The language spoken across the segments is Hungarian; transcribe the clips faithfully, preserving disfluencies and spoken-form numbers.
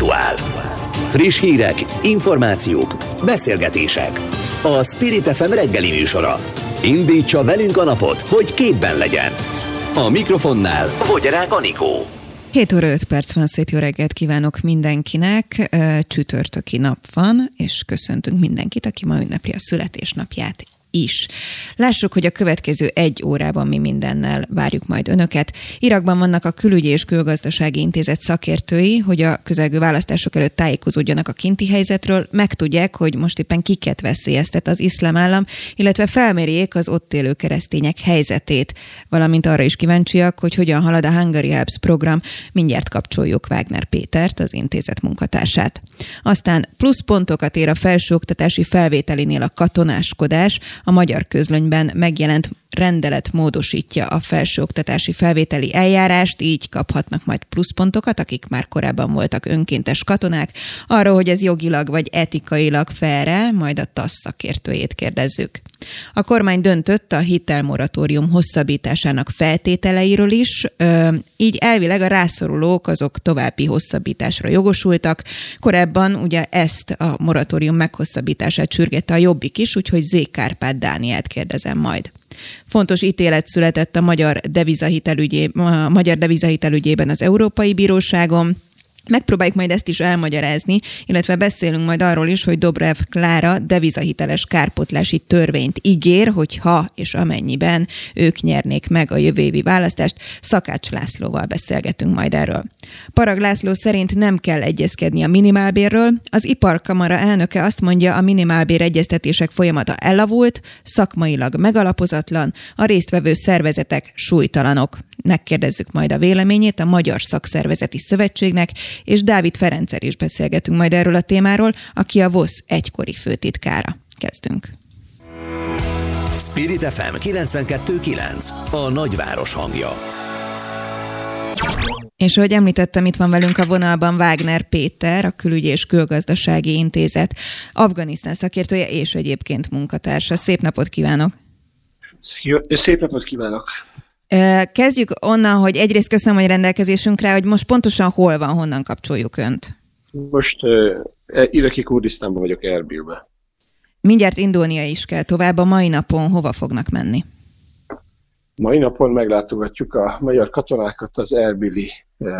aktuál. Friss hírek, információk, beszélgetések. A Spirit ef em reggeli műsora. Indítsa velünk a napot, hogy képben legyen. A mikrofonnál Vogyerák Anikó. hét óra öt perc van, szép jó reggelt kívánok mindenkinek. Csütörtöki nap van, és köszöntünk mindenkit, aki ma ünnepli a születésnapját is. Lássuk, hogy a következő egy órában mi mindennel várjuk majd önöket. Irakban vannak a Külügyi és Külgazdasági Intézet szakértői, hogy a közelgő választások előtt tájékozódjanak a kinti helyzetről, megtudják, hogy most éppen kiket veszélyeztet az iszlám állam, illetve felmérjék az ott élő keresztények helyzetét. Valamint arra is kíváncsiak, hogy hogyan halad a Hungary Helps program. Mindjárt kapcsoljuk Wagner Pétert, az intézet munkatársát. Aztán pluszpontokat ér a felsőoktatási felvételinél a katonáskodás. A Magyar Közlönyben megjelent rendelet módosítja a felsőoktatási felvételi eljárást, így kaphatnak majd pluszpontokat, akik már korábban voltak önkéntes katonák. Arról, hogy ez jogilag vagy etikailag fair-e, majd a TASZ szakértőjét kérdezzük. A kormány döntött a hitelmoratórium hosszabbításának feltételeiről is, így elvileg a rászorulók azok további hosszabbításra jogosultak. Korábban ugye ezt a moratórium meghosszabbítását sürgette a Jobbik is, úgyhogy Z. Kárpát Dánielt kérdezem majd. Fontos ítélet született a magyar devizahitel ügyében, a magyar devizahitel ügyében az Európai Bíróságon. Megpróbáljuk majd ezt is elmagyarázni, illetve beszélünk majd arról is, hogy Dobrev Klára devizahiteles kárpótlási törvényt ígér, hogyha és amennyiben ők nyernék meg a jövő évi választást. Szakács Lászlóval beszélgetünk majd erről. Parragh László szerint nem kell egyezkedni a minimálbérről. Az Iparkamara elnöke azt mondja, a minimálbér egyeztetések folyamata elavult, szakmailag megalapozatlan, a résztvevő szervezetek súlytalanok. Megkérdezzük majd a véleményét a Magyar Szakszervezeti Szövetségnek, és Dávid Ferenccel is beszélgetünk majd erről a témáról, aki a VOSZ egykori főtitkára. Kezdünk. Spirit ef em kilencvenkettő kilenc, a nagyváros hangja. És ahogy említettem, itt van velünk a vonalban Wagner Péter, a Külügyi és Külgazdasági Intézet Afganisztán szakértője és egyébként munkatársa. Szép napot kívánok! Szép napot kívánok! Kezdjük onnan, hogy egyrészt köszönöm, hogy rendelkezésünkre, hogy most pontosan hol van, honnan kapcsoljuk önt? Most uh, iraki Kurdisztánban vagyok, Erbilben. Mindjárt indulnia is kell tovább. A mai napon hova fognak menni? Mai napon meglátogatjuk a magyar katonákat az erbili uh,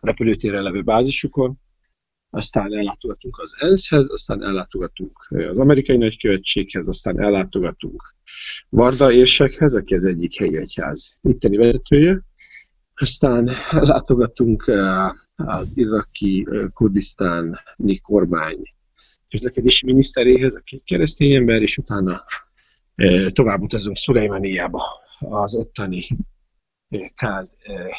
repülőtéren levő bázisukon, aztán ellátogatunk az enszhez, aztán ellátogatunk az amerikai nagykövetséghez, aztán ellátogatunk Varda Érsekhez, aki az egyik helyi egyház itteni vezetője, aztán ellátogatunk az iraki kurdisztáni kormány közlekedési miniszteréhez, aki egy keresztény ember, és utána tovább utazunk Szuleimániába, az ottani Káld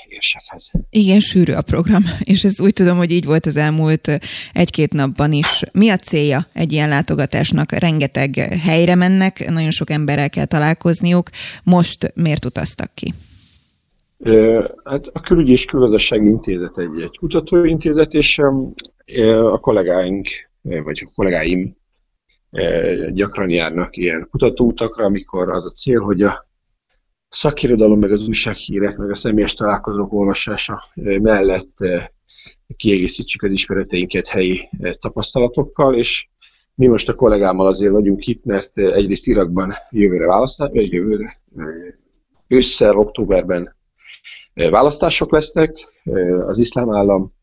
érsekhez. Igen, sűrű a program, és ez úgy tudom, hogy így volt az elmúlt egy-két napban is. Mi a célja egy ilyen látogatásnak? Rengeteg helyre mennek, nagyon sok emberrel kell találkozniuk. Most miért utaztak ki? Hát a Külügyi és Külgazdasági Intézet egy, egy kutatóintézet, és a kollégáink, vagy a kollégáim gyakran járnak ilyen kutatóutakra, amikor az a cél, hogy a szakirodalom, meg az újsághírek, meg a személyes találkozók olvasása mellett kiegészítjük az ismereteinket helyi tapasztalatokkal, és mi most a kollégámmal azért vagyunk itt, mert egyrészt Irakban jövőre választások, vagy jövőre ősszel, októberben választások lesznek, az iszlám állam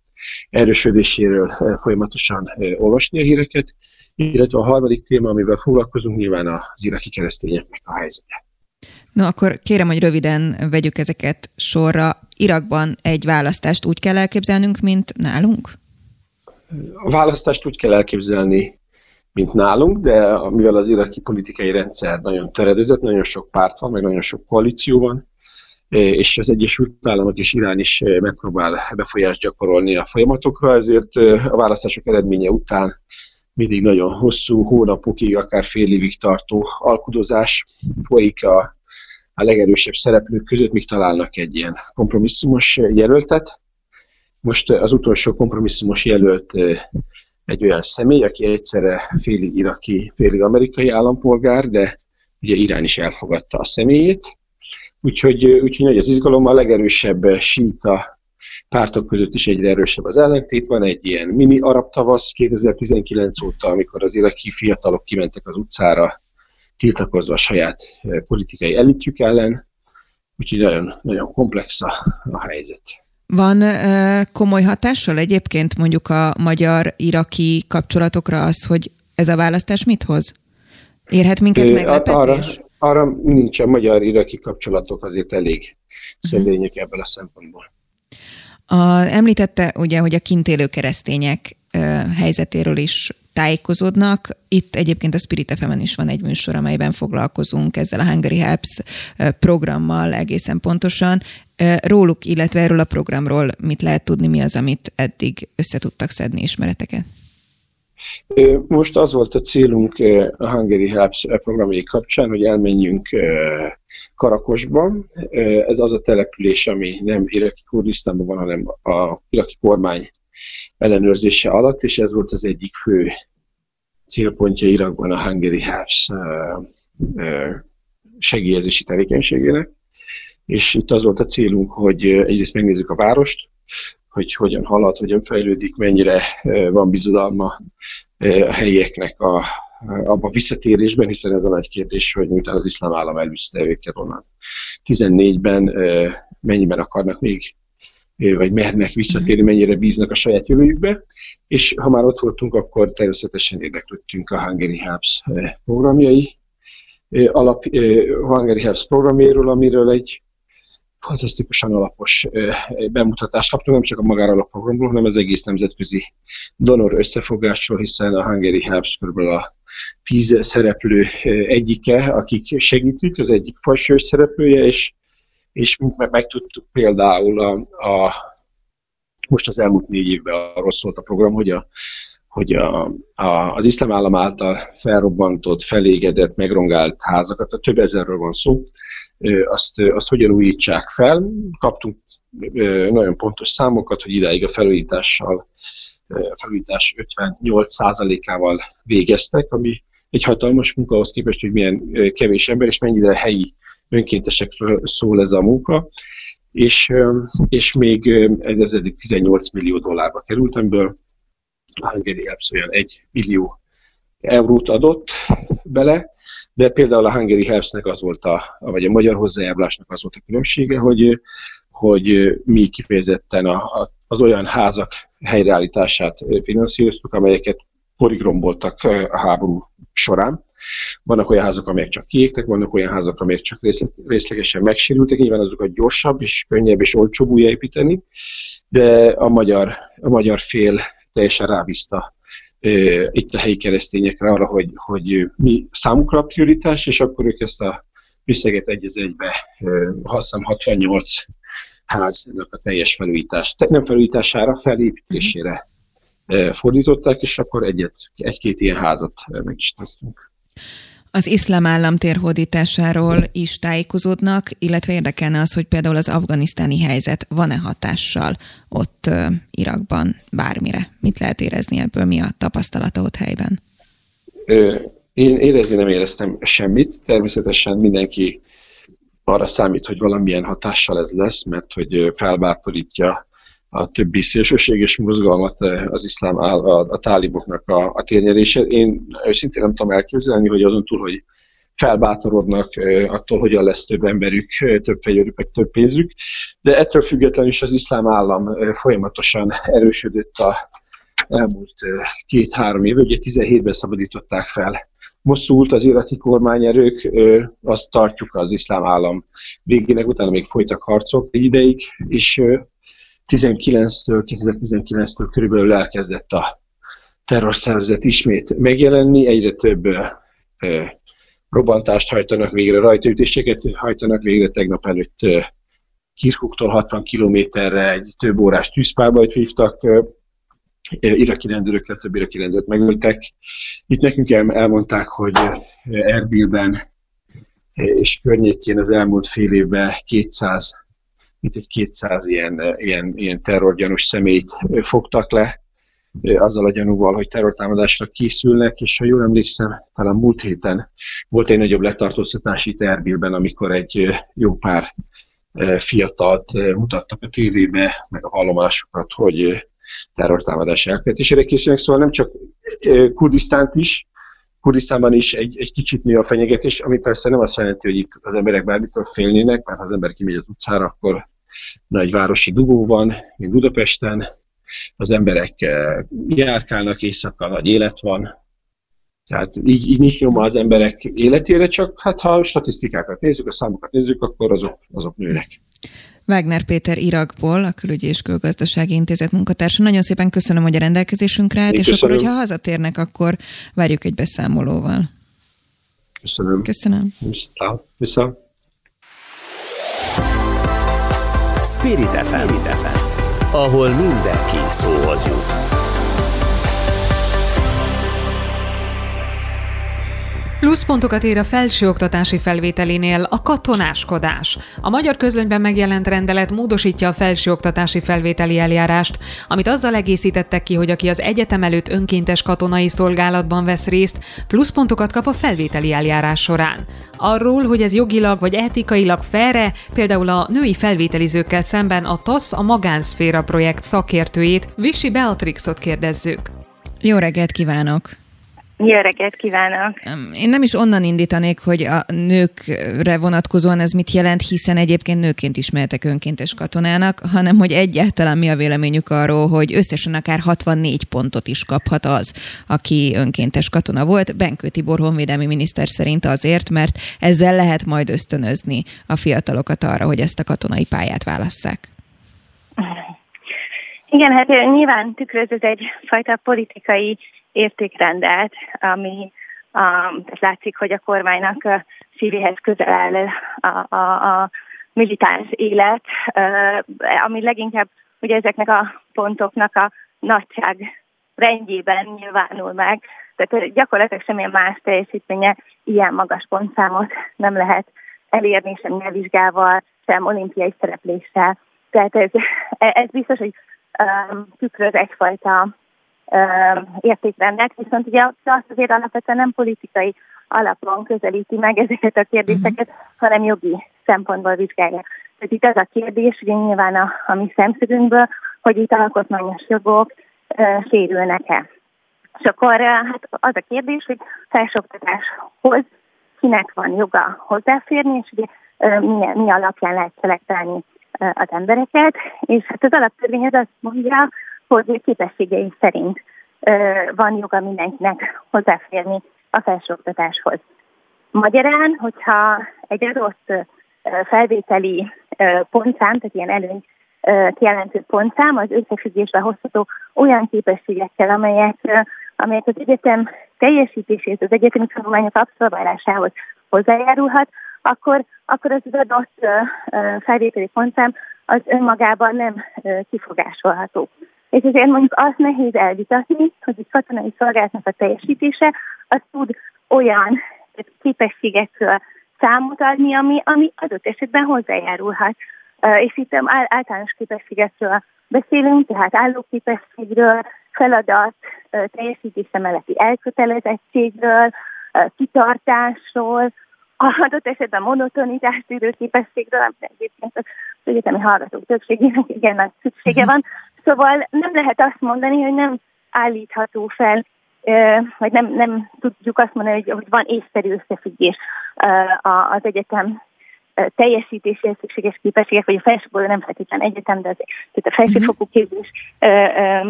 erősödéséről folyamatosan olvasni a híreket, illetve a harmadik téma, amivel foglalkozunk, nyilván az iraki keresztényeknek a helyzete. No, akkor kérem, hogy röviden vegyük ezeket sorra. Irakban egy választást úgy kell elképzelnünk, mint nálunk? A választást úgy kell elképzelni, mint nálunk, de mivel az iraki politikai rendszer nagyon töredezett, nagyon sok párt van, meg nagyon sok koalíció van, és az Egyesült Államok és Irán is megpróbál befolyást gyakorolni a folyamatokra, ezért a választások eredménye után mindig nagyon hosszú, hónapokig, akár fél évig tartó alkudozás folyik a a legerősebb szereplők között, még találnak egy ilyen kompromisszumos jelöltet. Most az utolsó kompromisszumos jelölt egy olyan személy, aki egyszerre félig iraki, félig amerikai állampolgár, de ugye Irán is elfogadta a személyét. Úgyhogy, úgyhogy nagy az izgalom, a legerősebb síta pártok között is egyre erősebb az ellentét. Van egy ilyen mini arab tavasz kétezer-tizenkilenc óta, amikor az iraki fiatalok kimentek az utcára, tiltakozva a saját politikai elitjük ellen, úgyhogy nagyon, nagyon komplex a, a helyzet. Van e, komoly hatással egyébként mondjuk a magyar-iraki kapcsolatokra az, hogy ez a választás mit hoz? Érhet minket meglepetés? Arra, arra nincs, a magyar-iraki kapcsolatok azért elég szerények uh-huh. ebből a szempontból. A, említette ugye, hogy a kint élő keresztények e, helyzetéről is tájékozódnak. Itt egyébként a Spirit ef em-en is van egy műsor, amelyben foglalkozunk ezzel a Hungary Helps programmal egészen pontosan. Róluk, illetve erről a programról mit lehet tudni, mi az, amit eddig össze tudtak szedni ismereteket? Most az volt a célunk a Hungary Helps programjai kapcsán, hogy elmenjünk Karakosba. Ez az a település, ami nem iraki Kurdisztánban van, hanem a iraki kormány ellenőrzése alatt, és ez volt az egyik fő célpontja Irakban a Hungary Helps segélyezési tevékenységének. És itt az volt a célunk, hogy egyrészt megnézzük a várost, hogy hogyan halad, hogyan fejlődik, mennyire van bizodalma a helyieknek a, abba a visszatérésben, hiszen ez a nagy kérdés, hogy miután az iszlám állam elviszte őket onnan tizennégyben mennyiben akarnak még vagy mernek visszatérni, mennyire bíznak a saját jövőjükbe, és ha már ott voltunk, akkor természetesen érdeklődtünk a Hungary Helps programjai, alap, Hungary Helps programjéről, amiről egy fantasztikusan alapos bemutatást kaptunk, nem csak a magáról a programról, hanem az egész nemzetközi donor összefogásról, hiszen a Hungary Helps körülbelül a tíz szereplő egyike, akik segítik, az egyik fajsős szereplője, és és mint megtudtuk például a, a, most az elmúlt négy évben arról szólt a program, hogy, a, hogy a, a, az iszlám állam által felrobbantott, felégedett, megrongált házakat, a több ezerről van szó, azt, azt hogyan újítsák fel. Kaptunk nagyon pontos számokat, hogy idáig a felújítással, a felújítás ötvennyolc százalékával végeztek, ami egy hatalmas munka ahhoz képest, hogy milyen kevés ember, és mennyire helyi önkéntesekről szól ez a munka, és, és még ez eddig tizennyolc millió dollárba került, amiből a Hungary Helps olyan egy millió eurót adott bele, de például a Hungary Helpsnek az volt a, vagy a magyar hozzájárulásnak az volt a különbsége, hogy, hogy mi kifejezetten a, a, az olyan házak helyreállítását finanszíroztuk, amelyeket porig romboltak a háború során. Vannak olyan házak, amelyek csak kiégtek, vannak olyan házak, amelyek csak részlegesen megsérültek, nyilván azokat gyorsabb és könnyebb és olcsóbb újjáépíteni, de a magyar, a magyar fél teljesen rábízta e, itt a helyi keresztényekre arra, hogy, hogy mi számukra a prioritás, és akkor ők ezt a összeget egy az egybe, e, hatvannyolc háznak a teljes felújítás, tehát nem felújítására, felépítésére e, fordították, és akkor egyet, egy-két ilyen házat meg is tesztünk. Az iszlám állam térhódításáról is tájékozódnak, illetve érdekelne az, hogy például az afganisztáni helyzet van-e hatással ott uh, Irakban bármire? Mit lehet érezni ebből? Mi a tapasztalata ott helyben? Én érezni nem éreztem semmit. Természetesen mindenki arra számít, hogy valamilyen hatással ez lesz, mert hogy felbátorítja a többi szélsőséges mozgalmat az iszlám áll, a, a táliboknak a, a térnyerése. Én őszintén nem tudom elképzelni, hogy azon túl, hogy felbátorodnak attól, hogyan lesz több emberük, több fegyverük, meg több pénzük, de ettől függetlenül is az iszlám állam folyamatosan erősödött a elmúlt két-három év. Ugye tizenhétben szabadították fel Moszult az iraki kormányerők, azt tartjuk az iszlám állam végének, utána még folytak harcok egy ideig, és tizenkilenctől, kétezer-tizenkilenctől körülbelül elkezdett a terrorszervezet ismét megjelenni, egyre több ö, robbantást hajtanak végre, rajtaütéseket hajtanak végre, tegnap előtt ö, Kirkuktól hatvan kilométerre egy több órás tűzpárbajt vívtak, ö, iraki rendőrökkel több iraki rendőrt megöltek. Itt nekünk elmondták, hogy Erbilben és környékén az elmúlt fél évben kétszáz mint egy kétszáz ilyen, ilyen, ilyen terrorgyanús személyt fogtak le, azzal a gyanúval, hogy terrortámadásra készülnek, és ha jól emlékszem, talán múlt héten volt egy nagyobb letartóztatás itt Erbilben, amikor egy jó pár fiatalt mutattak a tévébe, meg a hallomásokat, hogy terrortámadás elkövetésére készülnek, szóval nem csak Kurdisztánt is, Kurdisztánban is egy, egy kicsit mi a fenyegetés, ami persze nem azt jelenti, hogy itt az emberek bármitől félnének, mert ha az ember kimegy az utcára, akkor nagy városi dugó van, mint Budapesten, az emberek járkálnak, éjszaka nagy élet van, tehát így, így nincs nyoma az emberek életére, csak hát ha a statisztikákat nézzük, a számokat nézzük, akkor azok, azok nőnek. Wagner Péter Irakból, a Külügyi és Külgazdasági Intézet munkatársa. Nagyon szépen köszönöm, hogy a rendelkezésünkre állt, és köszönöm. Akkor, hogyha hazatérnek, akkor várjuk egy beszámolóval. Köszönöm. Köszönöm. Viszlát. Viszlát. Spirit ef em, ahol mindenki szóhoz jut. Pluszpontokat ér a felsőoktatási felvételinél a katonáskodás. A magyar közlönyben megjelent rendelet módosítja a felsőoktatási felvételi eljárást, amit azzal egészítettek ki, hogy aki az egyetem előtt önkéntes katonai szolgálatban vesz részt, pluszpontokat kap a felvételi eljárás során. Arról, hogy ez jogilag vagy etikailag fair-e, például a női felvételizőkkel szemben a TASZ a Magánszféra projekt szakértőjét, Vissi Beatrixot kérdezzük. Jó reggelt kívánok! Jó reggelt kívánok! Én nem is onnan indítanék, hogy a nőkre vonatkozóan ez mit jelent, hiszen egyébként nőként is mehetek önkéntes katonának, hanem hogy egyáltalán mi a véleményük arról, hogy összesen akár hatvannégy pontot is kaphat az, aki önkéntes katona volt. Benkő Tibor honvédelmi miniszter szerint azért, mert ezzel lehet majd ösztönözni a fiatalokat arra, hogy ezt a katonai pályát válasszák. Igen, hát nyilván tükröz ez egyfajta politikai értékrendet, ami um, látszik, hogy a kormánynak uh, szívéhez közel áll a, a, a militáns élet, uh, ami leginkább ugye ezeknek a pontoknak a nagyság rendjében nyilvánul meg. Tehát uh, gyakorlatilag semmilyen más teljesítménye ilyen magas pontszámot nem lehet elérni, sem nyelvvizsgával, sem olimpiai szerepléssel. Tehát ez, ez biztos, hogy um, tükröz egyfajta értékrendet, viszont ugye azt azért alapvetően nem politikai alapon közelíti meg ezeket a kérdéseket, mm-hmm. hanem jogi szempontból vizsgálja. Tehát itt az a kérdés, ugye nyilván a, a mi szemszögünkből, hogy itt alkotmányos jogok e, sérülnek-e. És akkor hát az a kérdés, hogy felsőoktatáshoz kinek van joga hozzáférni, és ugye e, mi, mi alapján lehet szelektálni e, az embereket, és hát az alaptörvény az azt mondja, hogy képességei szerint ö, van joga mindenkinek hozzáférni a felsőoktatáshoz. Magyarán, hogyha egy adott felvételi ö, pontszám, tehát ilyen előny ö, kijelentő pontszám, az összefüggésbe hozható olyan képességekkel, amelyek, ö, amelyek az egyetem teljesítéséhez, az egyetemi tanulmányok abszolválásához hozzájárulhat, akkor, akkor az adott ö, ö, felvételi pontszám az önmagában nem ö, kifogásolható. És ezért mondjuk azt nehéz elvitatni, hogy egy katonai szolgálatnak a teljesítése az tud olyan képességekről számot adni, ami, ami adott esetben hozzájárulhat. És itt általános képességekről beszélünk, tehát állóképességről, feladat, teljesítés melletti elkötelezettségről, kitartásról, adott esetben monotonitást tűrő képességről, amit egyébként az egyetemi hallgatók többségének igen nagy szüksége van. Szóval nem lehet azt mondani, hogy nem állítható fel, vagy nem, nem tudjuk azt mondani, hogy, hogy van észszerű összefüggés az egyetem teljesítésére szükséges képességek, vagy a felsőfokú, nem feltétlen egyetem, de az, a felsőfokú képzés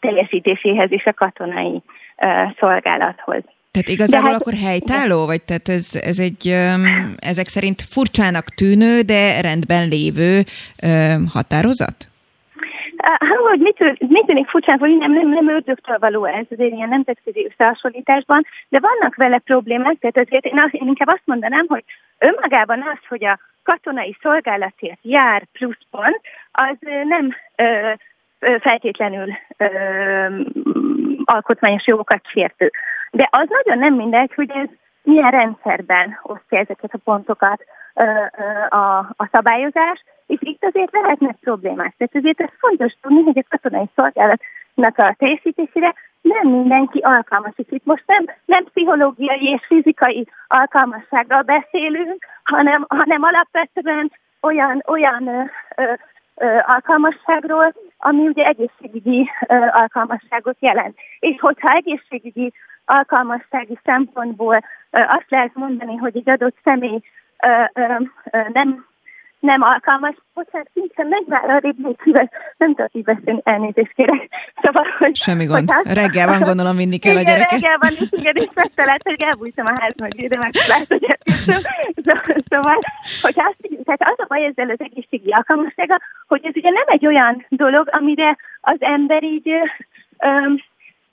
teljesítéséhez és a katonai szolgálathoz. Tehát igazából hát, akkor helytálló? Vagy tehát ez, ez egy, ezek szerint furcsának tűnő, de rendben lévő határozat? Hogy mit, mit tűnik furcsán, hogy nem, nem, nem ördögtől való ez, azért ilyen nemzetközi összehasonlításban, de vannak vele problémák, tehát azért én, azt, én inkább azt mondanám, hogy önmagában az, hogy a katonai szolgálatért jár pluszpont, az nem ö, feltétlenül ö, alkotmányos jogokat sértő. De az nagyon nem mindegy, hogy ez milyen rendszerben osztja ezeket a pontokat ö, ö, a, a szabályozás, és itt azért lehetnek problémák. Tehát azért ez fontos tudni, hogy a katonai szolgálatnak a teljesítésére nem mindenki alkalmas. És itt most nem, nem pszichológiai és fizikai alkalmassággal beszélünk, hanem, hanem alapvetően olyan, olyan ö, ö, alkalmasságról, ami ugye egészségügyi ö, alkalmasságot jelent. És hogyha egészségügyi alkalmassági szempontból ö, azt lehet mondani, hogy egy adott személy ö, ö, ö, nem, nem alkalmas, bocsánat, kicsit megvár a rébb, nem tudok így beszélni, elnézést kérek. Szóval, hogy, semmi gond. Hogy reggel van, gondolom, vinni kell igen, a gyereket. Reggel van, és igen, és megtalált, hogy elbújtam a ház mögé, de megtalált, hogy elbújtam. Szóval, hogy azt, tehát az a baj ezzel az egészségi alkalmassága, hogy ez ugye nem egy olyan dolog, amire az ember így... Öm,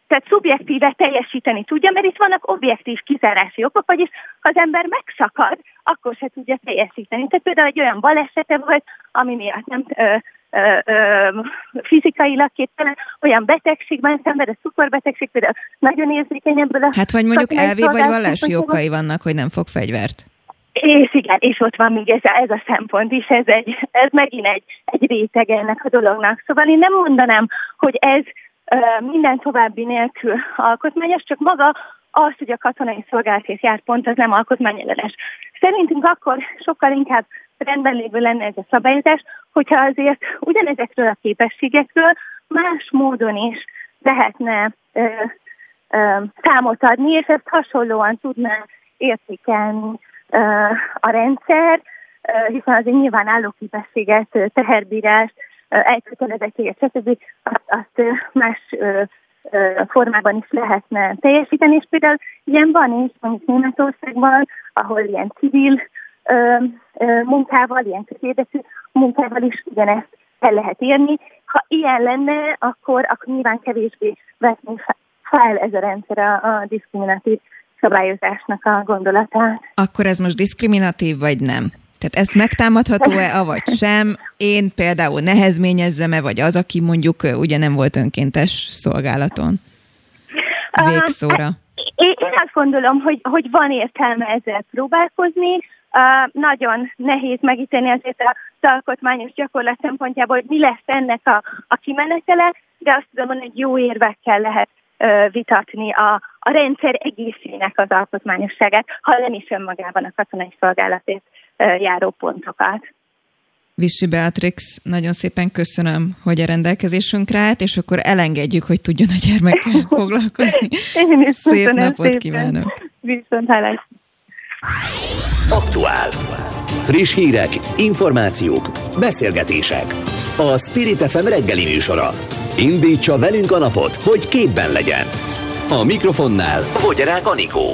tehát szubjektíve teljesíteni tudja, mert itt vannak objektív kizárási okok, vagyis ha az ember megszakad, akkor se tudja teljesíteni. Tehát például egy olyan balesete volt, ami miatt nem ö, ö, ö, fizikailag képtelen, olyan betegségben szenved, a cukorbetegség például nagyon érzékeny ebből a... Hát vagy mondjuk elvi vagy vallási okai vannak, hogy nem fog fegyvert. És igen, és ott van még ez a, ez a szempont is, ez, egy, ez megint egy, egy réteg ennek a dolognak. Szóval én nem mondanám, hogy ez... minden további nélkül alkotmányos, csak maga az, hogy a katonai szolgálatért jár pont, az nem alkotmányellenes. Szerintünk akkor sokkal inkább rendben lévő lenne ez a szabályozás, hogyha azért ugyanezekről a képességekről más módon is lehetne ö, ö, számot adni, és ezt hasonlóan tudná értékelni ö, a rendszer, ö, hiszen azért nyilván állóképességet, teherbírást, elkötelezettséget, stb. Azt más formában is lehetne teljesíteni, és például ilyen van is, mondjuk Németországban, ahol ilyen civil munkával, ilyen közérdekű munkával is ugyanezt el lehet érni. Ha ilyen lenne, akkor, akkor nyilván kevésbé vetni fel ez a rendszer a, a diszkriminatív szabályozásnak a gondolatát. Akkor ez most diszkriminatív, vagy nem? Tehát ezt megtámadható-e, avagy sem? Én például nehezményezzem-e, vagy az, aki mondjuk ugye nem volt önkéntes szolgálaton? Végszóra. Uh, én azt gondolom, hogy, hogy van értelme ezzel próbálkozni. Uh, nagyon nehéz megítélni azért az alkotmányos gyakorlat szempontjából, hogy mi lesz ennek a, a kimenetele, de azt tudom mondani, hogy jó érvekkel lehet uh, vitatni a, a rendszer egészének az alkotmányosságát, ha nem is önmagában a katonai szolgálatért járó pontokat. Vissi Beatrix, nagyon szépen köszönöm, hogy a rendelkezésünkre állt, és akkor elengedjük, hogy tudjon a gyermekkel foglalkozni. Szép napot szépen. Kívánok! Viszontlátásra! Aktuál. Friss hírek, információk, beszélgetések. A Spirit ef em reggeli műsora. Indítsa velünk a napot, hogy képben legyen. A mikrofonnál Vogyerák Anikó.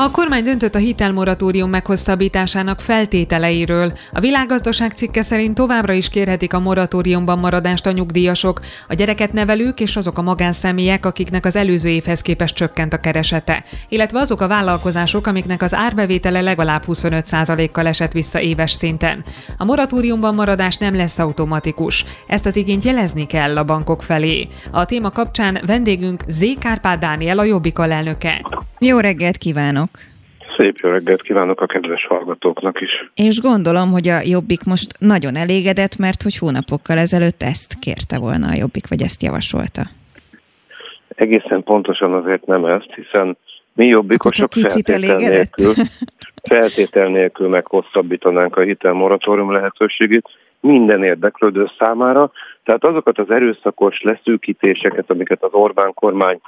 A kormány döntött a hitelmoratórium meghosszabbításának feltételeiről. A Világgazdaság cikke szerint továbbra is kérhetik a moratóriumban maradást a nyugdíjasok, a gyereketnevelők és azok a magánszemélyek, akiknek az előző évhez képest csökkent a keresete, illetve azok a vállalkozások, amiknek az árbevétele legalább huszonöt százalékkal esett vissza éves szinten. A moratóriumban maradás nem lesz automatikus. Ezt az igényt jelezni kell a bankok felé. A téma kapcsán vendégünk Z. Kárpát Dániel, a Jobbik alelnöke. Jó reggelt kívánok! Szép jó reggelt kívánok a kedves hallgatóknak is. És gondolom, hogy a Jobbik most nagyon elégedett, mert hogy hónapokkal ezelőtt ezt kérte volna a Jobbik, vagy ezt javasolta. Egészen pontosan azért nem ezt, hiszen mi jobbikosok feltétel nélkül, feltétel nélkül meghosszabbítanánk a hitelmoratórium lehetőségét minden érdeklődő számára. Tehát azokat az erőszakos leszűkítéseket, amiket az Orbán kormány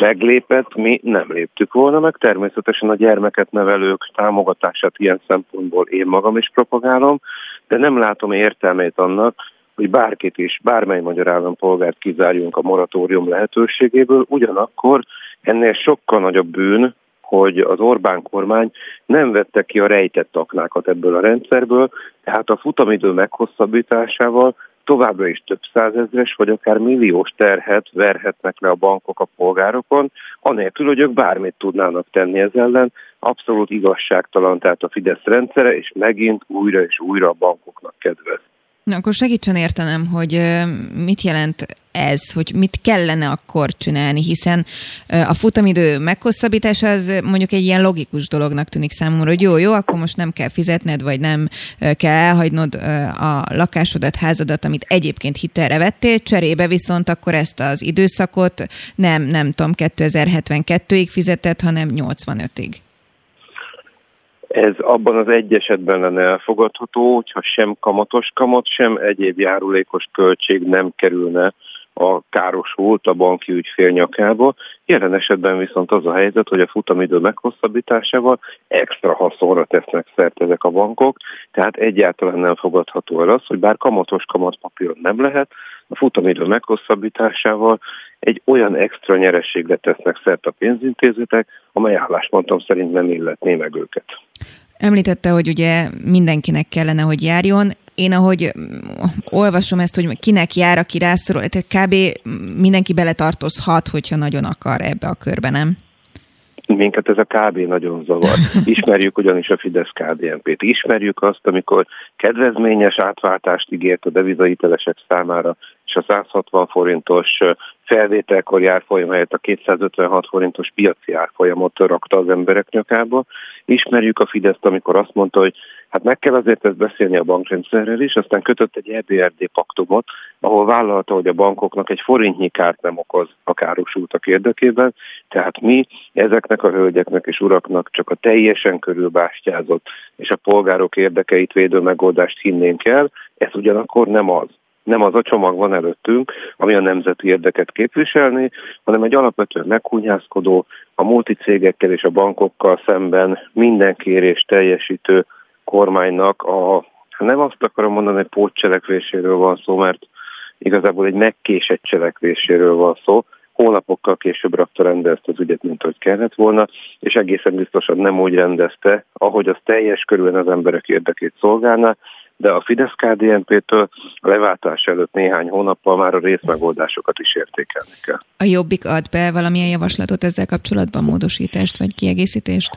meglépett, mi nem léptük volna meg. Természetesen a gyermeket nevelők támogatását ilyen szempontból én magam is propagálom, de nem látom értelmét annak, hogy bárkit is, bármely magyar állampolgárt kizárjunk a moratórium lehetőségéből, ugyanakkor ennél sokkal nagyobb bűn, hogy az Orbán kormány nem vette ki a rejtett aknákat ebből a rendszerből, tehát a futamidő meghosszabbításával továbbra is több százezres, vagy akár milliós terhet verhetnek le a bankok a polgárokon, anélkül, hogy ők bármit tudnának tenni ez ellen. Abszolút igazságtalan, tehát a Fidesz rendszere, és megint újra és újra a bankoknak kedvez. Na, akkor segítsen értenem, hogy mit jelent ez, hogy mit kellene akkor csinálni, hiszen a futamidő meghosszabbítása az mondjuk egy ilyen logikus dolognak tűnik számomra, hogy jó, jó, akkor most nem kell fizetned, vagy nem kell elhagynod a lakásodat, házadat, amit egyébként hitelre vettél, cserébe viszont akkor ezt az időszakot nem, nem tudom, kétezer-hetvenkettőig fizetett, hanem nyolcvanötig. Ez abban az egy esetben lenne elfogadható, hogyha sem kamatos kamat, sem egyéb járulékos költség nem kerülne a károsult a banki ügyfél nyakába. Jelen esetben viszont az a helyzet, hogy a futamidő meghosszabbításával extra haszonra tesznek szert ezek a bankok, tehát egyáltalán nem fogadható el az, hogy bár kamatos kamatpapíron nem lehet, a futamidő meghosszabbításával egy olyan extra nyerességre tesznek szert a pénzintézetek, amely álláspontom szerint nem illetné meg őket. Említette, hogy ugye mindenkinek kellene, hogy járjon. Én ahogy olvasom ezt, hogy kinek jár, aki rászorul, tehát kb. Mindenki beletartozhat, hogyha nagyon akar ebbe a körbe, nem? Minket ez a kb. Nagyon zavar. Ismerjük ugyanis a Fidesz-ká dé en pét. Ismerjük azt, amikor kedvezményes átváltást ígért a devizahitelesek számára, és a száz hatvan forintos felvételkor járfolyam helyett a kétszázötvenhat forintos piaci árfolyamot rakta az emberek nyakába. Ismerjük a Fideszt, amikor azt mondta, hogy hát meg kell azért ezt beszélni a bankrendszerrel is, aztán kötött egy é bé er dé paktumot, ahol vállalta, hogy a bankoknak egy forintnyi kárt nem okoz a károsultak érdekében, tehát mi ezeknek a hölgyeknek és uraknak csak a teljesen körülbástyázott és a polgárok érdekeit védő megoldást hinnénk el, ez ugyanakkor nem az. Nem az a csomag van előttünk, ami a nemzeti érdeket képviselni, hanem egy alapvetően meghunyászkodó, a multicégekkel és a bankokkal szemben minden kérést teljesítő kormánynak a, nem azt akarom mondani, hogy pótcselekvéséről van szó, mert igazából egy megkésett cselekvéséről van szó, hónapokkal később rakta rendbe ezt az ügyet, mint ahogy kellett volna, és egészen biztosan nem úgy rendezte, ahogy az teljes körülön az emberek érdekét szolgálná, de a Fidesz-ká dé en pé-től a leváltás előtt néhány hónappal már a részmegoldásokat is értékelni kell. A Jobbik ad be valamilyen javaslatot ezzel kapcsolatban, módosítást vagy kiegészítést?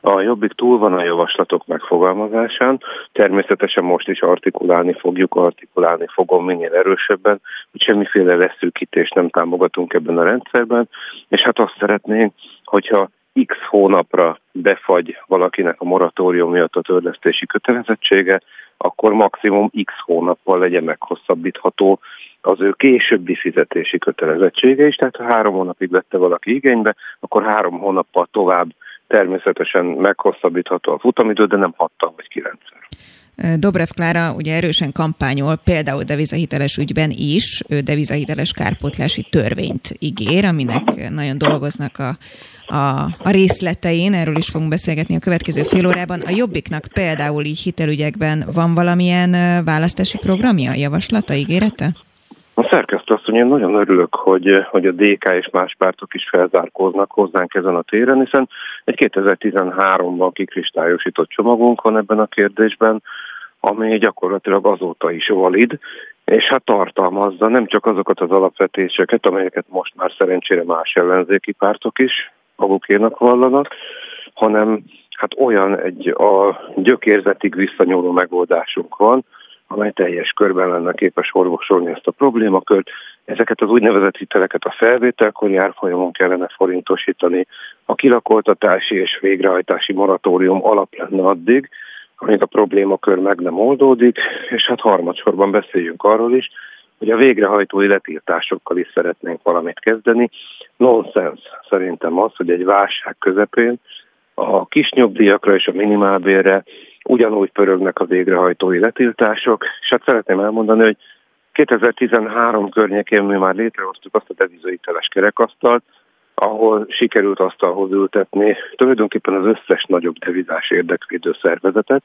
A Jobbik túl van a javaslatok megfogalmazásán, természetesen most is artikulálni fogjuk, artikulálni fogom minél erősebben, hogy semmiféle leszűkítést nem támogatunk ebben a rendszerben, és hát azt szeretnénk, hogyha X hónapra befagy valakinek a moratórium miatt a törlesztési kötelezettsége, akkor maximum X hónappal legyen meghosszabbítható az ő későbbi fizetési kötelezettsége is, tehát ha három hónapig vette valaki igénybe, akkor három hónappal tovább természetesen meghosszabbítható a futamidő, de nem hattal vagy kilencszer. Dobrev Klára ugye erősen kampányol, például devizahiteles ügyben is, ő devizahiteles kárpótlási törvényt ígér, aminek nagyon dolgoznak a, a, a részletein, erről is fogunk beszélgetni a következő fél órában. A Jobbiknak például így hitelügyekben van valamilyen választási programja, javaslata, ígérete? A szerkesztő azt mondja, én nagyon örülök, hogy, hogy a dé ká és más pártok is felzárkóznak hozzánk ezen a téren, hiszen egy kétezer-tizenháromban kikristályosított csomagunk van ebben a kérdésben, ami gyakorlatilag azóta is valid, és hát tartalmazza nem csak azokat az alapvetéseket, amelyeket most már szerencsére más ellenzéki pártok is magukénak vallanak, hanem hát olyan egy a gyökérzetig visszanyúló megoldásunk van, amely teljes körben lenne képes orvosolni ezt a problémakört. Ezeket az úgynevezett hiteleket a felvételkor járfolyamon kellene forintosítani. A kilakoltatási és végrehajtási moratórium alap lenne addig, amíg a problémakör meg nem oldódik, és hát harmadsorban beszéljünk arról is, hogy a végrehajtói letiltásokkal is szeretnénk valamit kezdeni. Nonsens szerintem az, hogy egy válság közepén a kis nyugdíjakra és a minimálbérre ugyanúgy pörögnek a végrehajtói letiltások, és hát szeretném elmondani, hogy kétezer-tizenhárom környékén mi már létrehoztuk azt a devizahiteles kerekasztalt, ahol sikerült asztalhoz ültetni tulajdonképpen az összes nagyobb devizás érdekvédő szervezetet,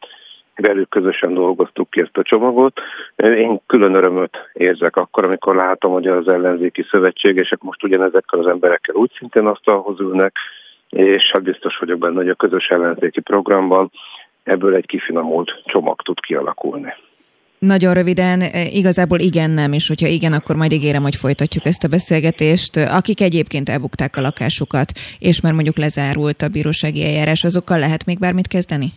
velük közösen dolgoztuk ki ezt a csomagot. Én külön örömöt érzek akkor, amikor látom, hogy az ellenzéki szövetségesek most ugyanezekkel az emberekkel úgy szintén asztalhoz ülnek, és hát biztos vagyok benne, hogy a közös ellenzéki programban ebből egy kifinomult csomag tud kialakulni. Nagyon röviden, igazából igen, nem, és hogyha igen, akkor majd ígérem, hogy folytatjuk ezt a beszélgetést. Akik egyébként elbukták a lakásukat, és már mondjuk lezárult a bírósági eljárás, azokkal lehet még bármit kezdeni?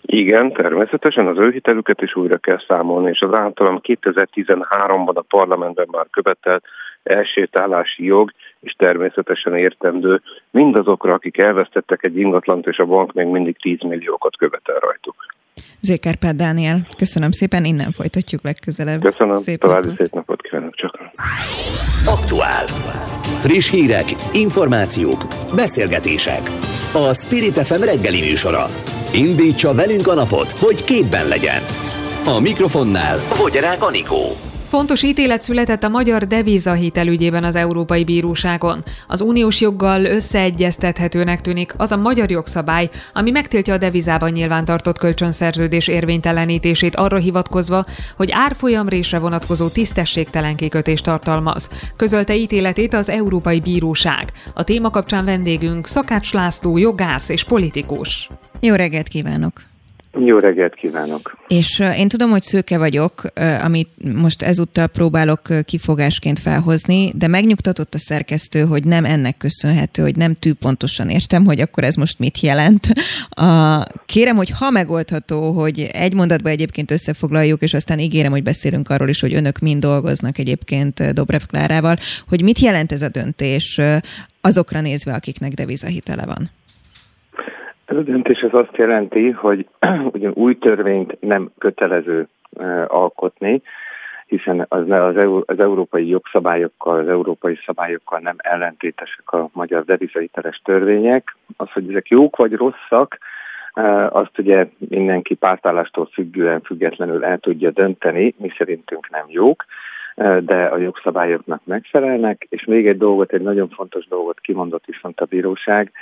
Igen, természetesen az ő hitelüket is újra kell számolni, és az általam kétezer-tizenháromban a parlamentben már követelt elsétálási jog, és természetesen értendő mindazokra, akik elvesztettek egy ingatlant, és a bank még mindig tíz milliókat követel rajtuk. Z. Kárpát Dániel, köszönöm szépen, innen folytatjuk legközelebb. Köszönöm, szép további napot. Szép napot kívánok csak. Aktuál. Friss hírek, információk, beszélgetések. A Spirit ef em reggeli műsora. Indítsa velünk a napot, hogy képben legyen. A mikrofonnál Vogyerák Anikó. Fontos ítélet született a magyar devizahitel ügyében az Európai Bíróságon. Az uniós joggal összeegyeztethetőnek tűnik az a magyar jogszabály, ami megtiltja a devizában nyilvántartott kölcsönszerződés érvénytelenítését arra hivatkozva, hogy árfolyamrésre vonatkozó tisztességtelen kikötést tartalmaz. Közölte ítéletét az Európai Bíróság. A téma kapcsán vendégünk Szakács László, jogász és politikus. Jó reggelt kívánok! Jó reggelt kívánok! És én tudom, hogy szőke vagyok, amit most ezúttal próbálok kifogásként felhozni, de megnyugtatott a szerkesztő, hogy nem ennek köszönhető, hogy nem tűpontosan értem, hogy akkor ez most mit jelent. Kérem, hogy ha megoldható, hogy egy mondatban egyébként összefoglaljuk, és aztán ígérem, hogy beszélünk arról is, hogy önök mind dolgoznak egyébként Dobrev Klárával, hogy mit jelent ez a döntés azokra nézve, akiknek devizahitele van. Ez a döntés az azt jelenti, hogy ugyan új törvényt nem kötelező alkotni, hiszen az, az, EU, az európai jogszabályokkal, az európai szabályokkal nem ellentétesek a magyar devizahiteles törvények. Az, hogy ezek jók vagy rosszak, azt ugye mindenki pártállástól függően, függetlenül el tudja dönteni, mi szerintünk nem jók, de a jogszabályoknak megfelelnek, és még egy dolgot, egy nagyon fontos dolgot kimondott viszont a bíróság,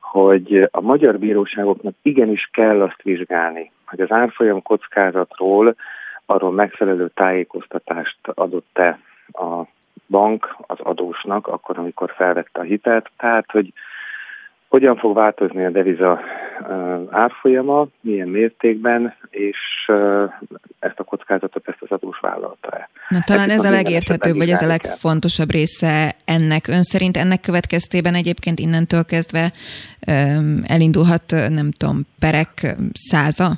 hogy a magyar bíróságoknak igenis kell azt vizsgálni, hogy az árfolyam kockázatról arról megfelelő tájékoztatást adott-e a bank az adósnak, akkor, amikor felvette a hitelt, tehát, hogy hogyan fog változni a deviza árfolyama, milyen mértékben, és ezt a kockázatot, ezt az adós vállalta-e. Na, talán ez, ez a legérthetőbb, vagy ez a legfontosabb része ennek. Ön szerint ennek következtében egyébként innentől kezdve elindulhat, nem tudom, perek száza?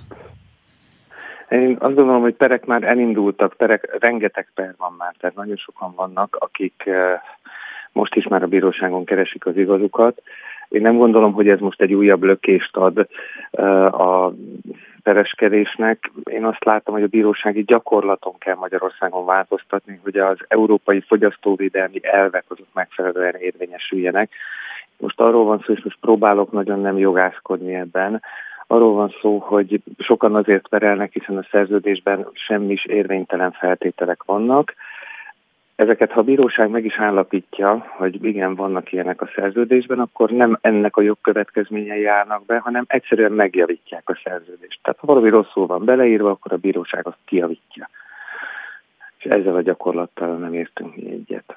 Én azt gondolom, hogy perek már elindultak, perek, rengeteg per van már, tehát nagyon sokan vannak, akik most is már a bíróságon keresik az igazukat. Én nem gondolom, hogy ez most egy újabb lökést ad a pereskedésnek. Én azt látom, hogy a bírósági gyakorlaton kell Magyarországon változtatni, hogy az európai fogyasztóvédelmi elvek azok megfelelően érvényesüljenek. Most arról van szó, és most próbálok nagyon nem jogászkodni ebben, arról van szó, hogy sokan azért perelnek, hiszen a szerződésben semmis érvénytelen feltételek vannak. Ezeket, ha a bíróság meg is állapítja, hogy igen, vannak ilyenek a szerződésben, akkor nem ennek a jogkövetkezményei járnak be, hanem egyszerűen megjavítják a szerződést. Tehát ha valami rosszul van beleírva, akkor a bíróság azt kijavítja. És ezzel a gyakorlattal nem értünk mi egyet.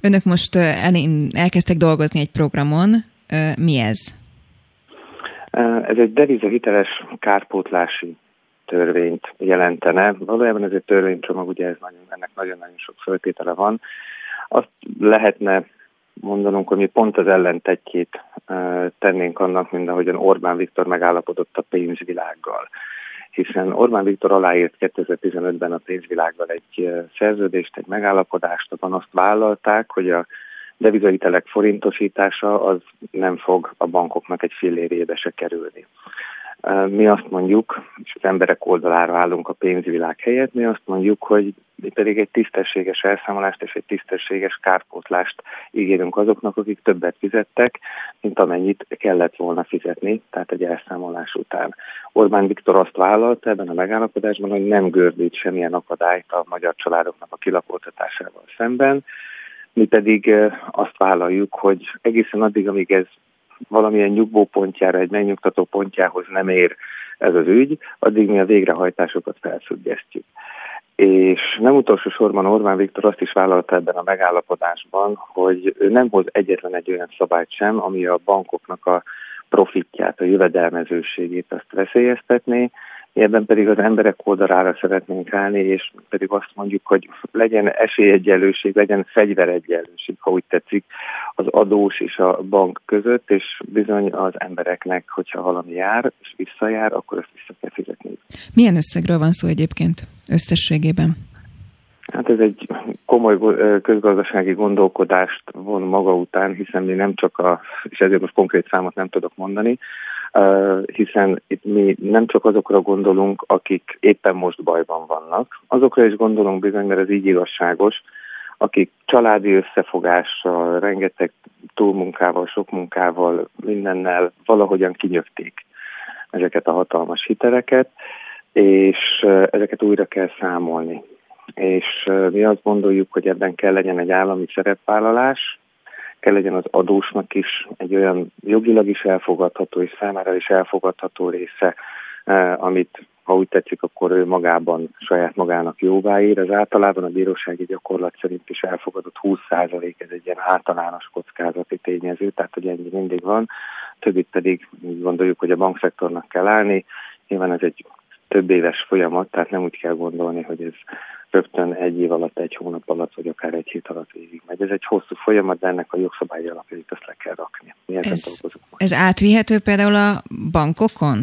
Önök most elkezdtek dolgozni egy programon. Mi ez? Ez egy devizahiteles kárpótlási törvényt jelentene. Valójában ez egy törvénycsomag, ugye ez nagyon, ennek nagyon-nagyon sok föltétele van. Azt lehetne mondanunk, hogy mi pont az ellentetjét tennénk annak, mint ahogyan Orbán Viktor megállapodott a pénzvilággal. Hiszen Orbán Viktor aláírt kétezer-tizenötben a pénzvilággal egy szerződést, egy megállapodást, abban azt vállalták, hogy a devizahitelek forintosítása az nem fog a bankoknak egy fillérébe se kerülni. Mi azt mondjuk, és az emberek oldalára állunk a pénzvilág helyett, mi azt mondjuk, hogy mi pedig egy tisztességes elszámolást és egy tisztességes kárpótlást ígérünk azoknak, akik többet fizettek, mint amennyit kellett volna fizetni, tehát egy elszámolás után. Orbán Viktor azt vállalta ebben a megállapodásban, hogy nem gördít semmilyen akadályt a magyar családoknak a kilakoltatásával szemben, mi pedig azt vállaljuk, hogy egészen addig, amíg ez valamilyen nyugvó pontjára, egy megnyugtató pontjához nem ér ez az ügy, addig mi a végrehajtásokat felfüggesztjük. És nem utolsó sorban Orbán Viktor azt is vállalta ebben a megállapodásban, hogy ő nem hoz egyetlen egy olyan szabályt sem, ami a bankoknak a profitját, a jövedelmezőségét azt veszélyeztetné, ebben pedig az emberek oldalára szeretnénk állni, és pedig azt mondjuk, hogy legyen esélyegyenlőség, legyen fegyveregyenlőség, ha úgy tetszik, az adós és a bank között, és bizony az embereknek, hogyha valami jár, és visszajár, akkor ezt vissza kell fizetni. Milyen összegről van szó egyébként összességében? Hát ez egy komoly közgazdasági gondolkodást von maga után, hiszen mi nem csak a, és ezért most konkrét számot nem tudok mondani, hiszen itt mi nem csak azokra gondolunk, akik éppen most bajban vannak, azokra is gondolunk bizony, mert ez így igazságos, akik családi összefogással, rengeteg túlmunkával, sok munkával, mindennel valahogyan kinyögték ezeket a hatalmas hiteleket, és ezeket újra kell számolni. És mi azt gondoljuk, hogy ebben kell legyen egy állami szerepvállalás, kell legyen az adósnak is egy olyan jogilag is elfogadható és számára is elfogadható része, amit, ha úgy tetszik, akkor ő magában, saját magának jóvá ír. Az általában a bírósági gyakorlat szerint is elfogadott húsz százalék, ez egy ilyen általános kockázati tényező, tehát hogy ennyi mindig van. Többit pedig úgy gondoljuk, hogy a bankszektornak kell állni. Nyilván ez egy több éves folyamat, tehát nem úgy kell gondolni, hogy ez rögtön egy év alatt, egy hónap alatt, vagy akár egy hét alatt végig megy. Ez egy hosszú folyamat, de ennek a jogszabályi alapjait azt le kell rakni. Mi ezen dolgozunk most. Ez átvihető például a bankokon?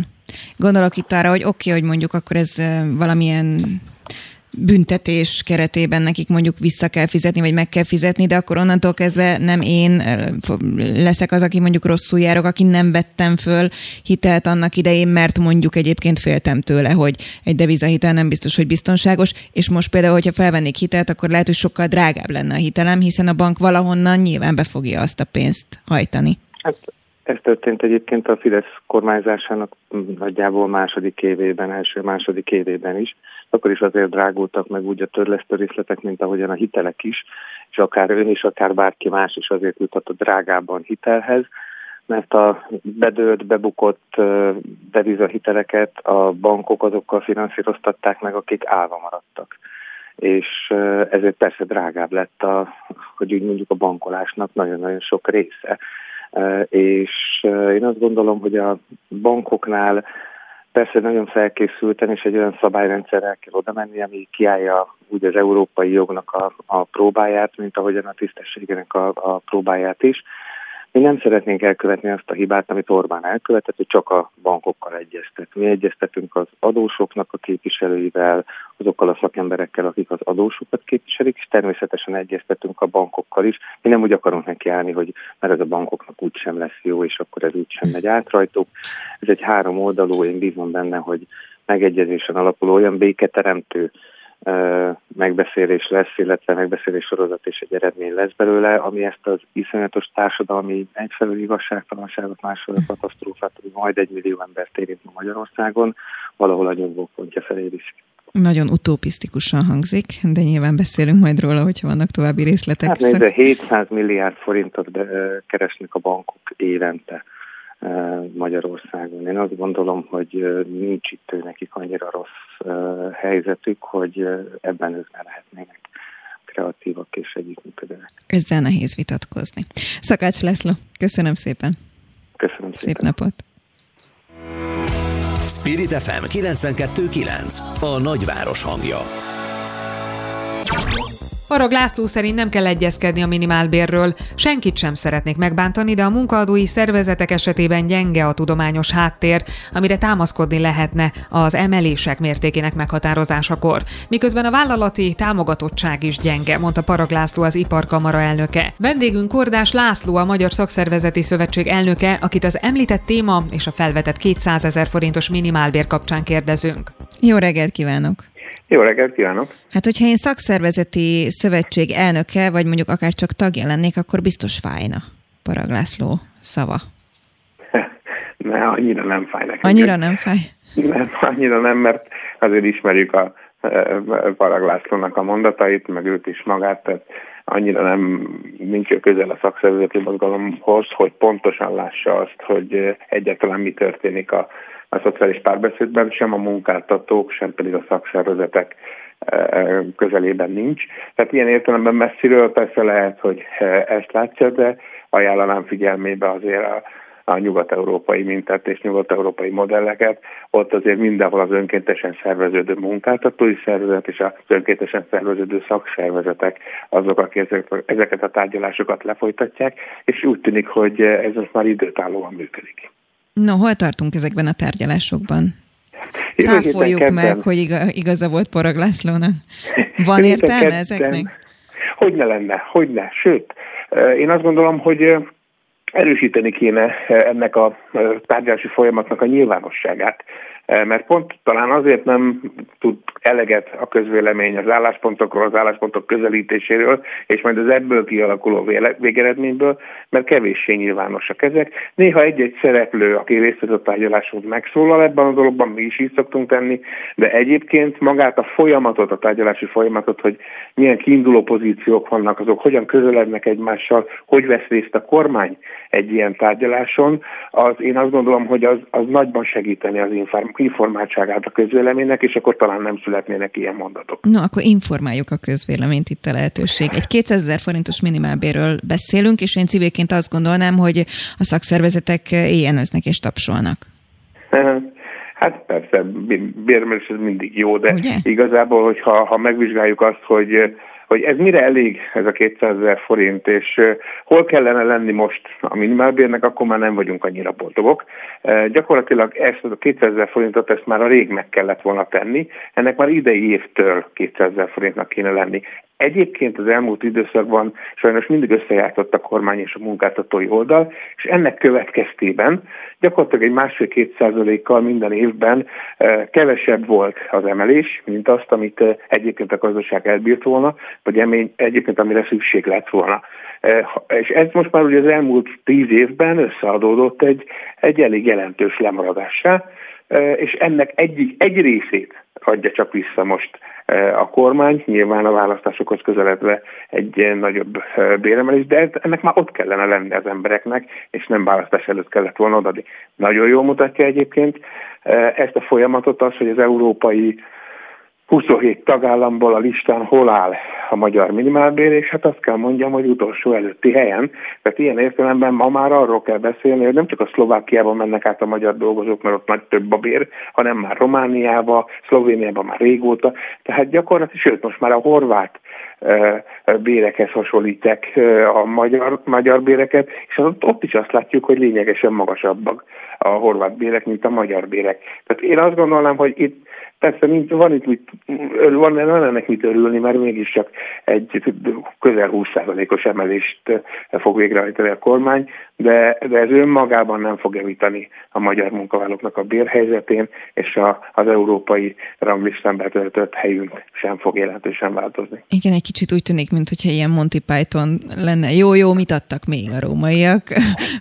Gondolok itt arra, hogy oké, okay, hogy mondjuk akkor ez valamilyen büntetés keretében nekik mondjuk vissza kell fizetni, vagy meg kell fizetni, de akkor onnantól kezdve nem én leszek az, aki mondjuk rosszul járok, aki nem vettem föl hitelt annak idején, mert mondjuk egyébként féltem tőle, hogy egy devizahitel nem biztos, hogy biztonságos, és most például, hogyha felvennék hitelt, akkor lehet, hogy sokkal drágább lenne a hitelem, hiszen a bank valahonnan nyilván be fogja azt a pénzt hajtani. Hát ez történt egyébként a Fidesz kormányzásának nagyjából második évében, első-második évében is. Akkor is azért drágultak meg úgy a törlesztő részletek, mint ahogyan a hitelek is, és akár ön is, akár bárki más is azért juthatott drágábban hitelhez, mert a bedőlt, bebukott devizahiteleket a bankok azokkal finanszíroztatták meg, akik állva maradtak. És ezért persze drágább lett, a, hogy úgy mondjuk a bankolásnak nagyon-nagyon sok része. És én azt gondolom, hogy a bankoknál persze nagyon felkészülten és egy olyan szabályrendszerrel kell oda menni, ami kiállja úgy az európai jognak a, a próbáját, mint ahogyan a tisztességének a, a próbáját is. Mi nem szeretnénk elkövetni azt a hibát, amit Orbán elkövetett, hogy csak a bankokkal egyeztet. Mi egyeztetünk az adósoknak a képviselőivel, azokkal a szakemberekkel, akik az adósokat képviselik, és természetesen egyeztetünk a bankokkal is. Mi nem úgy akarunk nekiállni, hogy mert ez a bankoknak úgysem lesz jó, és akkor ez úgysem megy át rajtuk. Ez egy három oldalú, én bízom benne, hogy megegyezésen alapuló, olyan béketeremtő megbeszélés lesz, illetve megbeszélés sorozat és egy eredmény lesz belőle, ami ezt az iszonyatos társadalmi egyfelől igazságtalanságot, másfelől katasztrófát, ami majd egy millió embert érint ma Magyarországon, valahol a nyugvópontja felé viszik. Nagyon utópisztikusan hangzik, de nyilván beszélünk majd róla, hogyha vannak további részletek. Hát nézze, hétszáz milliárd forintot keresnek a bankok évente Magyarországon. Én azt gondolom, hogy nincs itt nekik annyira rossz helyzetük, hogy ebben ők ne lehetnének kreatívak és együttműködőek. Ezzel nehéz vitatkozni. Szakács László, köszönöm szépen. Köszönöm szépen. Szép napot. Spirit ef em kilencvenkettő kilenc, a nagyváros hangja. Parragh László szerint nem kell egyezkedni a minimálbérről. Senkit sem szeretnék megbántani, de a munkaadói szervezetek esetében gyenge a tudományos háttér, amire támaszkodni lehetne az emelések mértékének meghatározásakor. Miközben a vállalati támogatottság is gyenge, mondta Parragh László, az Iparkamara elnöke. Vendégünk Kordás László, a Magyar Szakszervezeti Szövetség elnöke, akit az említett téma és a felvetett kétszázezer forintos minimálbér kapcsán kérdezünk. Jó reggelt kívánok! Jó reggelt kívánok! Hát, hogyha én szakszervezeti szövetség elnöke, vagy mondjuk akár csak tagja lennék, akkor biztos fájna Parragh László szava. Ne, annyira nem fáj nekünk. Annyira nem fáj? Nem, annyira nem, mert azért ismerjük a Parragh Lászlónak a mondatait, meg őt is magát, tehát annyira nem nincs ő közel a szakszervezeti mozgalomhoz, hogy pontosan lássa azt, hogy egyáltalán mi történik a a szociális párbeszédben, sem a munkáltatók, sem pedig a szakszervezetek közelében nincs. Tehát ilyen értelemben messziről persze lehet, hogy ezt látja, de ajánlanám figyelmébe azért a, a nyugat-európai mintát és nyugat-európai modelleket. Ott azért mindenhol az önkéntesen szerveződő munkáltatói szervezet és az önkéntesen szerveződő szakszervezetek azok, akik ezeket a tárgyalásokat lefolytatják, és úgy tűnik, hogy ez most már időtállóan működik. No, hol tartunk ezekben a tárgyalásokban? Cáfoljuk meg, hogy igaza volt Parragh Lászlónak. Van értelme ezeknek? Hogyne lenne, hogyne. Sőt, én azt gondolom, hogy erősíteni kéne ennek a tárgyalási folyamatnak a nyilvánosságát. mert pont talán azért nem tud eleget a közvélemény az álláspontokról, az álláspontok közelítéséről, és majd az ebből kialakuló végeredményből, mert kevéssé nyilvánosak ezek. Néha egy-egy szereplő, aki részt vett a tárgyaláson, megszólal ebben a dologban, mi is így szoktunk tenni, de egyébként magát a folyamatot, a tárgyalási folyamatot, hogy milyen kiinduló pozíciók vannak, azok hogyan közelednek egymással, hogy vesz részt a kormány egy ilyen tárgyaláson, az én azt gondolom, hogy az, az nagyban segíteni az informáltságát a közvéleménynek, és akkor talán nem születnének ilyen mondatok. Na, akkor informáljuk a közvéleményt, itt a lehetőség. Egy kétszázezer forintos minimálbérről beszélünk, és én civilként azt gondolnám, hogy a szakszervezetek éjjeneznek és tapsolnak. Hát persze, bérmelés ez mindig jó, de ugye? Igazából, hogyha ha megvizsgáljuk azt, hogy hogy ez mire elég, ez a kétszázezer forint, és hol kellene lenni most a minimálbérnek, akkor már nem vagyunk annyira boldogok. Gyakorlatilag ezt a kétszázezer forintot ezt már a rég meg kellett volna tenni, ennek már idei évtől kétszázezer forintnak kéne lenni. Egyébként az elmúlt időszakban sajnos mindig összejátszott a kormány és a munkáltatói oldal, és ennek következtében gyakorlatilag egy másfél-két százalékkal minden évben kevesebb volt az emelés, mint azt, amit egyébként a gazdaság elbírt volna, vagy egyébként amire szükség lett volna. És ez most már ugye az elmúlt tíz évben összeadódott egy, egy elég jelentős lemaradássá, és ennek egyik egy részét adja csak vissza most a kormány, nyilván a választásokhoz közeledve egy nagyobb béremelés, de ennek már ott kellene lenni az embereknek, és nem választás előtt kellett volna odaadni. Nagyon jól mutatja egyébként ezt a folyamatot az, hogy az európai huszonhét tagállamból a listán hol áll a magyar minimálbér, és hát azt kell mondjam, hogy utolsó előtti helyen. Tehát ilyen értelemben ma már arról kell beszélni, hogy nem csak a Szlovákiában mennek át a magyar dolgozók, mert ott nagy több a bér, hanem már Romániában, Szlovéniában már régóta. Tehát gyakorlatilag, sőt, most már a horvát bérekhez hasonlítják a magyar, magyar béreket, és ott, ott is azt látjuk, hogy lényegesen magasabbak a horvát bérek, mint a magyar bérek. Tehát én azt gondolnám, hogy itt persze nincs, van itt mit, van, van ennek mit örülni, mert mégiscsak egy közel húsz százalékos emelést fog végrehajtani a kormány, de, de ez önmagában nem fog javítani a magyar munkavállalóknak a bérhelyzetén, és a, az európai ranglistán betöltött helyünk sem fog jelentősen változni. Igen, egy kicsit úgy tűnik, mintha ilyen Monty Python lenne. Jó, jó, mit adtak még a rómaiak?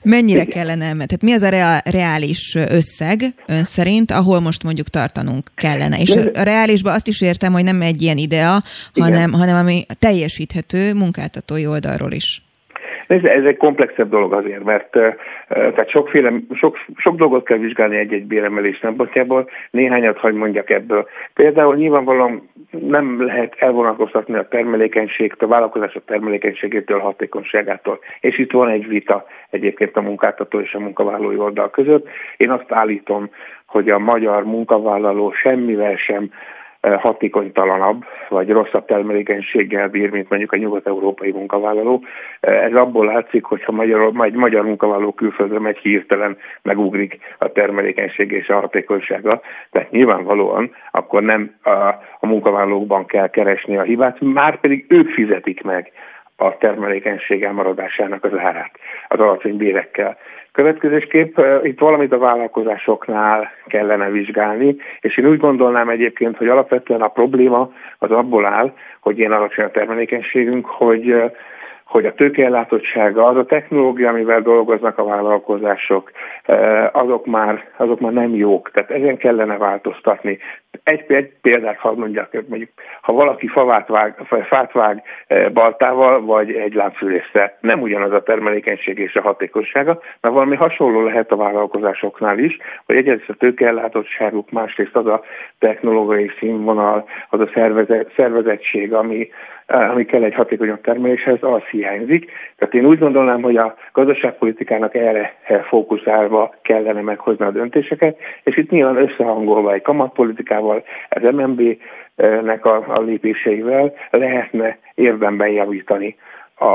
Mennyire igen. Kellene emelni? Tehát mi az a rea- reális összeg ön szerint, ahol most mondjuk tartanunk kellene? És a reálisban azt is értem, hogy nem egy ilyen idea, hanem, hanem ami teljesíthető munkáltatói oldalról is. Ez, ez egy komplexebb dolog azért, mert uh, tehát sokféle, sok, sok dolgot kell vizsgálni egy-egy béremelés szempontjából, néhányat hagy mondjak ebből. Például nyilvánvalóan nem lehet elvonatkoztatni a termelékenységet, a vállalkozások termelékenységétől, a hatékonyságától. És itt van egy vita egyébként a munkáltató és a munkavállalói oldal között. Én azt állítom, hogy a magyar munkavállaló semmivel sem hatékonytalanabb, vagy rosszabb termelékenységgel bír, mint mondjuk a nyugat-európai munkavállaló. Ez abból látszik, hogyha magyar, egy magyar munkavállaló külföldre megy, hirtelen megugrik a termelékenység és a hatékonysága. Tehát nyilvánvalóan akkor nem a, a munkavállalókban kell keresni a hibát, már pedig ők fizetik meg a termelékenység elmaradásának az árát az alacsony bérekkel. Következésképp itt valamit a vállalkozásoknál kellene vizsgálni, és én úgy gondolnám egyébként, hogy alapvetően a probléma az abból áll, hogy ilyen alacsony a termelékenységünk, hogy, hogy a tőkeellátottsága, az a technológia, amivel dolgoznak a vállalkozások, azok már, azok már nem jók, tehát ezen kellene változtatni. Egy, egy példát hadd mondjak, mondjuk, ha valaki favát vág, fát vág baltával, vagy egy lábfűrésszel, nem ugyanaz a termelékenység és a hatékonysága, mert valami hasonló lehet a vállalkozásoknál is, hogy egyrészt a tőkeellátottságuk, másrészt az a technológiai színvonal, az a szervezet, szervezettség, ami, ami kell egy hatékonyabb termeléshez, az hiányzik. Tehát én úgy gondolnám, hogy a gazdaságpolitikának erre fókuszálva kellene meghozni a döntéseket, és itt nyilván összehangolva egy kamatpolitikával, az em en bé-nek a, a lépéseivel lehetne érdemben javítani a,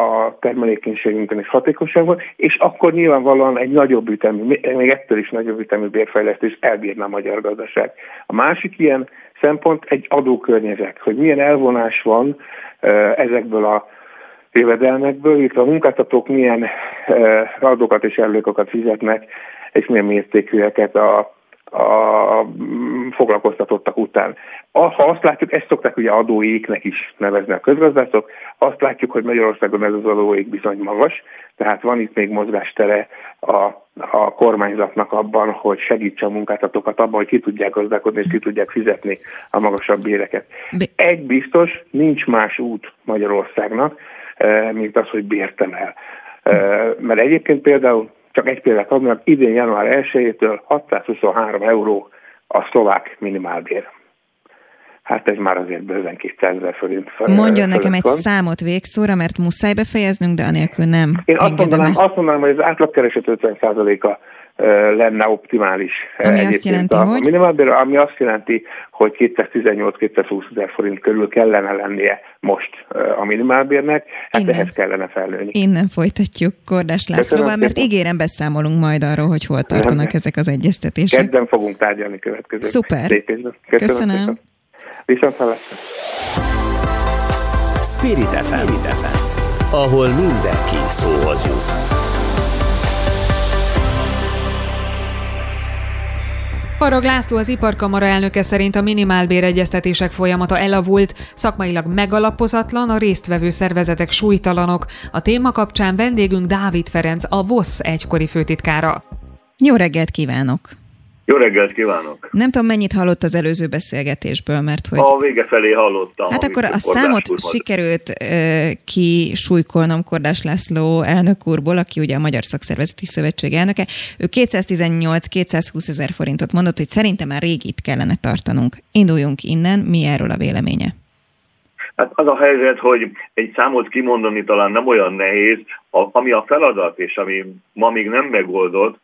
a termelékenységünkön és hatékonyságban, és akkor nyilvánvalóan egy nagyobb ütemű, még ettől is nagyobb ütemű bérfejlesztés elbírna a magyar gazdaság. A másik ilyen szempont egy adókörnyezet, hogy milyen elvonás van ezekből a jövedelmekből, itt a munkáltatók milyen adókat és előköket fizetnek, és milyen mértékűeket a a foglalkoztatottak után. Ha azt látjuk, ezt szokták ugye adóéknek is nevezni a közgazdászok, azt látjuk, hogy Magyarországon ez az adóék bizony magas, tehát van itt még mozgástere a, a kormányzatnak abban, hogy segítse a munkáltatókat abban, hogy ki tudják gazdálkodni és ki tudják fizetni a magasabb béreket. Egy biztos, nincs más út Magyarországnak, mint az, hogy bért emel. Mert egyébként például, csak egy példát adnak, idén január elsejétől hatszázhuszonhárom euró a szlovák minimálbér. Hát ez már azért bőven kétszázezer forint. Mondjon nekem egy számot végszóra, mert muszáj befejeznünk, de anélkül nem. Én azt mondanám, azt mondanám, hogy az átlagkereset ötven százaléka lenne optimális. Ami azt jelenti, a hogy? Minimálbér, ami azt jelenti, hogy kétszáztizennyolc-kétszázhúszezer forint körül kellene lennie most a minimálbérnek, hát innen, ehhez kellene felnőni. Innen folytatjuk Kordás Lászlóval, mert ígérem, beszámolunk majd arról, hogy hol tartanak nem. ezek az egyeztetések. Kedden fogunk tárgyalni következő Szuper. lépésben. Köszönöm. Köszönöm. Köszönöm. Viszontlátásra. Spirit ef em, ahol mindenki szóhoz jut. Parragh László az Iparkamara elnöke szerint a minimálbér egyeztetések folyamata elavult, szakmailag megalapozatlan, a résztvevő szervezetek súlytalanok. A téma kapcsán vendégünk Dávid Ferenc, a VOSZ egykori főtitkára. Jó reggelt kívánok! Jó reggelt kívánok! Nem tudom, mennyit hallott az előző beszélgetésből, mert hogy... A vége felé hallottam. Hát akkor a számot úrmad. sikerült uh, kisújkolnom Kordás László elnök úrból, aki ugye a Magyar Szakszervezeti Szövetség elnöke. Ő kétszáztizennyolc-kétszázhúszezer forintot mondott, hogy szerintem már rég itt kellene tartanunk. Induljunk innen, mi erről a véleménye? Hát az a helyzet, hogy egy számot kimondani talán nem olyan nehéz, ami a feladat, és ami ma még nem megoldott,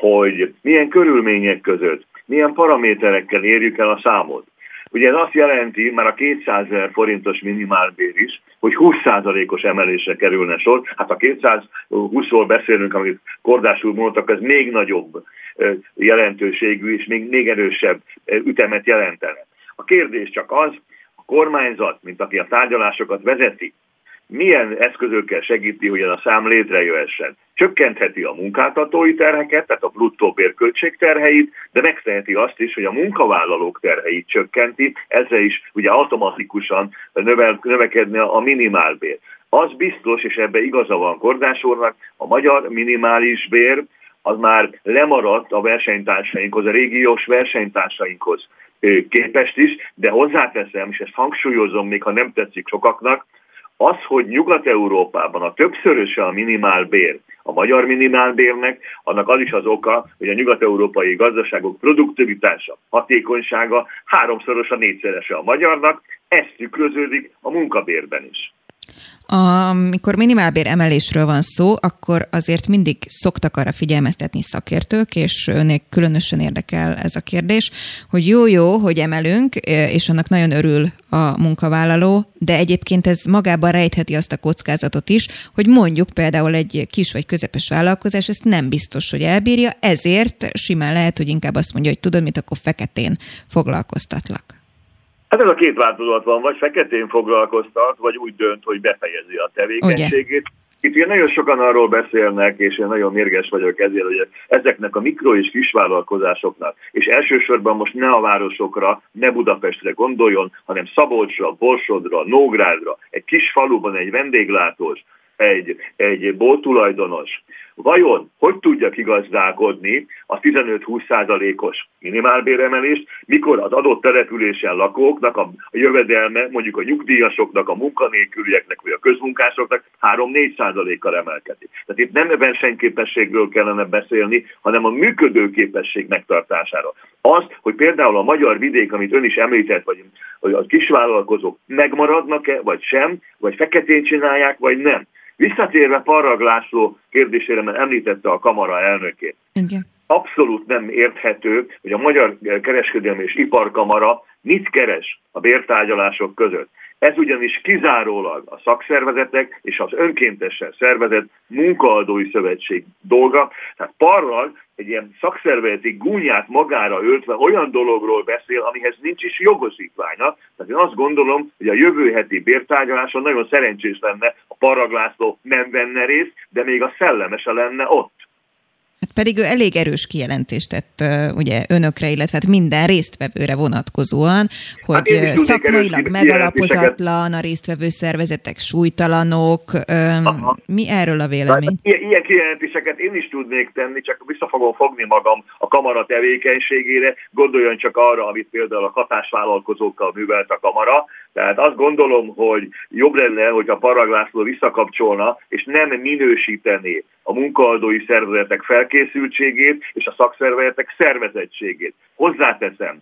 hogy milyen körülmények között, milyen paraméterekkel érjük el a számot. Ugye ez azt jelenti, már a kétszázezer forintos minimálbér is, hogy húsz százalékos emelésre kerülne sor. Hát a kétszázhúszról beszélünk, amit Kordás úr mondtak, ez még nagyobb jelentőségű és még, még erősebb ütemet jelentene. A kérdés csak az, a kormányzat, mint aki a tárgyalásokat vezeti, milyen eszközökkel segíti, hogy ez a szám létrejöhessen. Csökkentheti a munkáltatói terheket, tehát a bruttó bérköltség terheit, de megteheti azt is, hogy a munkavállalók terheit csökkenti, ezzel is ugye automatikusan növel, növekedne a minimálbér. Az biztos, és ebbe igaza van Kordás úrnak, a magyar minimális bér az már lemaradt a versenytársainkhoz, a régiós versenytársainkhoz képest is, de hozzáteszem, és ezt hangsúlyozom, még ha nem tetszik sokaknak, az, hogy Nyugat-Európában a többszöröse a minimálbér, a magyar minimálbérnek, annak az is az oka, hogy a nyugat-európai gazdaságok produktivitása, hatékonysága háromszorosa, négyszerese a magyarnak, ez tükröződik a munkabérben is. Amikor minimálbér emelésről van szó, akkor azért mindig szoktak arra figyelmeztetni szakértők, és önnek különösen érdekel ez a kérdés, hogy jó-jó, hogy emelünk, és annak nagyon örül a munkavállaló, de egyébként ez magában rejtheti azt a kockázatot is, hogy mondjuk például egy kis vagy közepes vállalkozás ezt nem biztos, hogy elbírja, ezért simán lehet, hogy inkább azt mondja, hogy tudod mit, akkor feketén foglalkoztatlak. Hát ez a két változat van, vagy feketén foglalkoztat, vagy úgy dönt, hogy befejezi a tevékenységét. Ugye. Itt ugye nagyon sokan arról beszélnek, és én nagyon mérges vagyok ezért, hogy ezeknek a mikro- és kisvállalkozásoknak, és elsősorban most ne a városokra, ne Budapestre gondoljon, hanem Szabolcsra, Borsodra, Nógrádra, egy kis faluban egy vendéglátós, egy, egy boltulajdonos. Vajon hogy tudja kigazdálkodni a tizenöt-húsz százalékos minimálbéremelést, mikor az adott településen lakóknak a jövedelme, mondjuk a nyugdíjasoknak, a munkanélkülieknek vagy a közmunkásoknak három-négy százalékkal emelkedik. Tehát itt nem versenyképességről kellene beszélni, hanem a működőképesség megtartására. Az, hogy például a magyar vidék, amit ön is említett, vagy a kisvállalkozók megmaradnak-e, vagy sem, vagy feketén csinálják, vagy nem. Visszatérve Parragh László kérdésére, mert említette a kamara elnökét. Igen. Abszolút nem érthető, hogy a Magyar Kereskedelmi és Iparkamara mit keres a bértárgyalások között. Ez ugyanis kizárólag a szakszervezetek és az önkéntesen szervezett munkaadói szövetség dolga. Tehát Parragh egy ilyen szakszervezeti gúnyát magára öltve olyan dologról beszél, amihez nincs is jogosítványa. Tehát én azt gondolom, hogy a jövő heti bértárgyaláson nagyon szerencsés lenne, a Parragh László nem venne részt, de még a szellemese lenne ott. Hát pedig ő elég erős kijelentést tett ugye önökre, illetve hát minden résztvevőre vonatkozóan, hogy hát szakmailag megalapozatlan, a résztvevő szervezetek súlytalanok. Aha. Mi erről a vélemény? Ilyen, ilyen kijelentéseket én is tudnék tenni, csak vissza fogom fogni magam a kamara tevékenységére. Gondoljon csak arra, amit például a hatásvállalkozókkal művelt a kamara. Tehát azt gondolom, hogy jobb lenne, hogyha Parragh László visszakapcsolna, és nem minősítené a munkaadói szervezetek felkészültségét és a szakszervezetek szervezettségét. Hozzáteszem,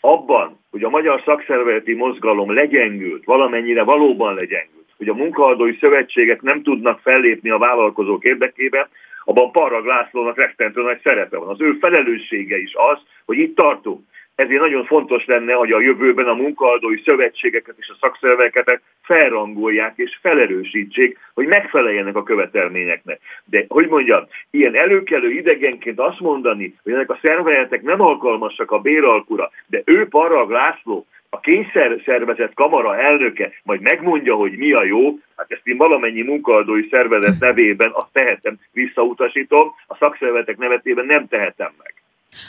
abban, hogy a magyar szakszervezeti mozgalom legyengült, valamennyire valóban legyengült, hogy a munkaadói szövetségek nem tudnak fellépni a vállalkozók érdekében, abban Parragh Lászlónak rettentő nagy szerepe van. Az ő felelőssége is az, hogy itt tartunk. Ezért nagyon fontos lenne, hogy a jövőben a munkaadói szövetségeket és a szakszervezeteket felrangolják és felerősítsék, hogy megfeleljenek a követelményeknek. De, hogy mondjam, ilyen előkelő idegenként azt mondani, hogy ennek a szervezetek nem alkalmasak a béralkura, de ő Parragh László, a kényszerszervezet kamara elnöke majd megmondja, hogy mi a jó, hát ezt én valamennyi munkaadói szervezet nevében azt tehetem, visszautasítom, a szakszervezetek nevetében nem tehetem meg.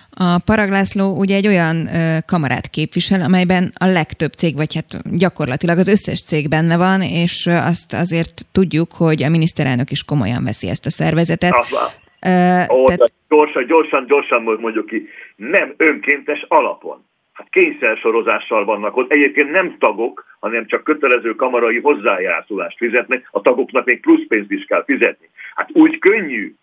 A Parragh László ugye egy olyan ö, kamarát képvisel, amelyben a legtöbb cég, vagy hát gyakorlatilag az összes cég benne van, és azt azért tudjuk, hogy a miniszterelnök is komolyan veszi ezt a szervezetet. Ö, ó, tehát... Gyorsan, gyorsan, gyorsan mondjuk ki, nem önkéntes alapon. Hát kényszersorozással vannak ott. Egyébként nem tagok, hanem csak kötelező kamarai hozzájárulást fizetnek, a tagoknak még plusz pénzt is kell fizetni. Hát úgy könnyű,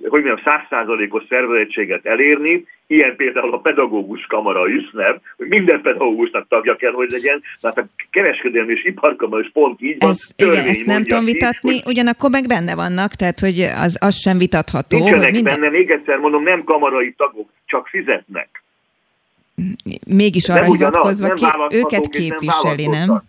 hogy mondjam, száz százalékos szervezettséget elérni, ilyen például a pedagógus kamara is, nem, hogy minden pedagógusnak tagja kell, hogy legyen, mert a kereskedelmi és iparkamara is pont így van. Ez, igen, ezt nem tudom vitatni, így, ugyanakkor meg benne vannak, tehát hogy az, az sem vitatható. Nincsenek minden... benne, még egyszer mondom, nem kamarai tagok, csak fizetnek. Mégis arra nem hivatkozva, ugyanaz, nem kép, őket képviseli, nem? nem?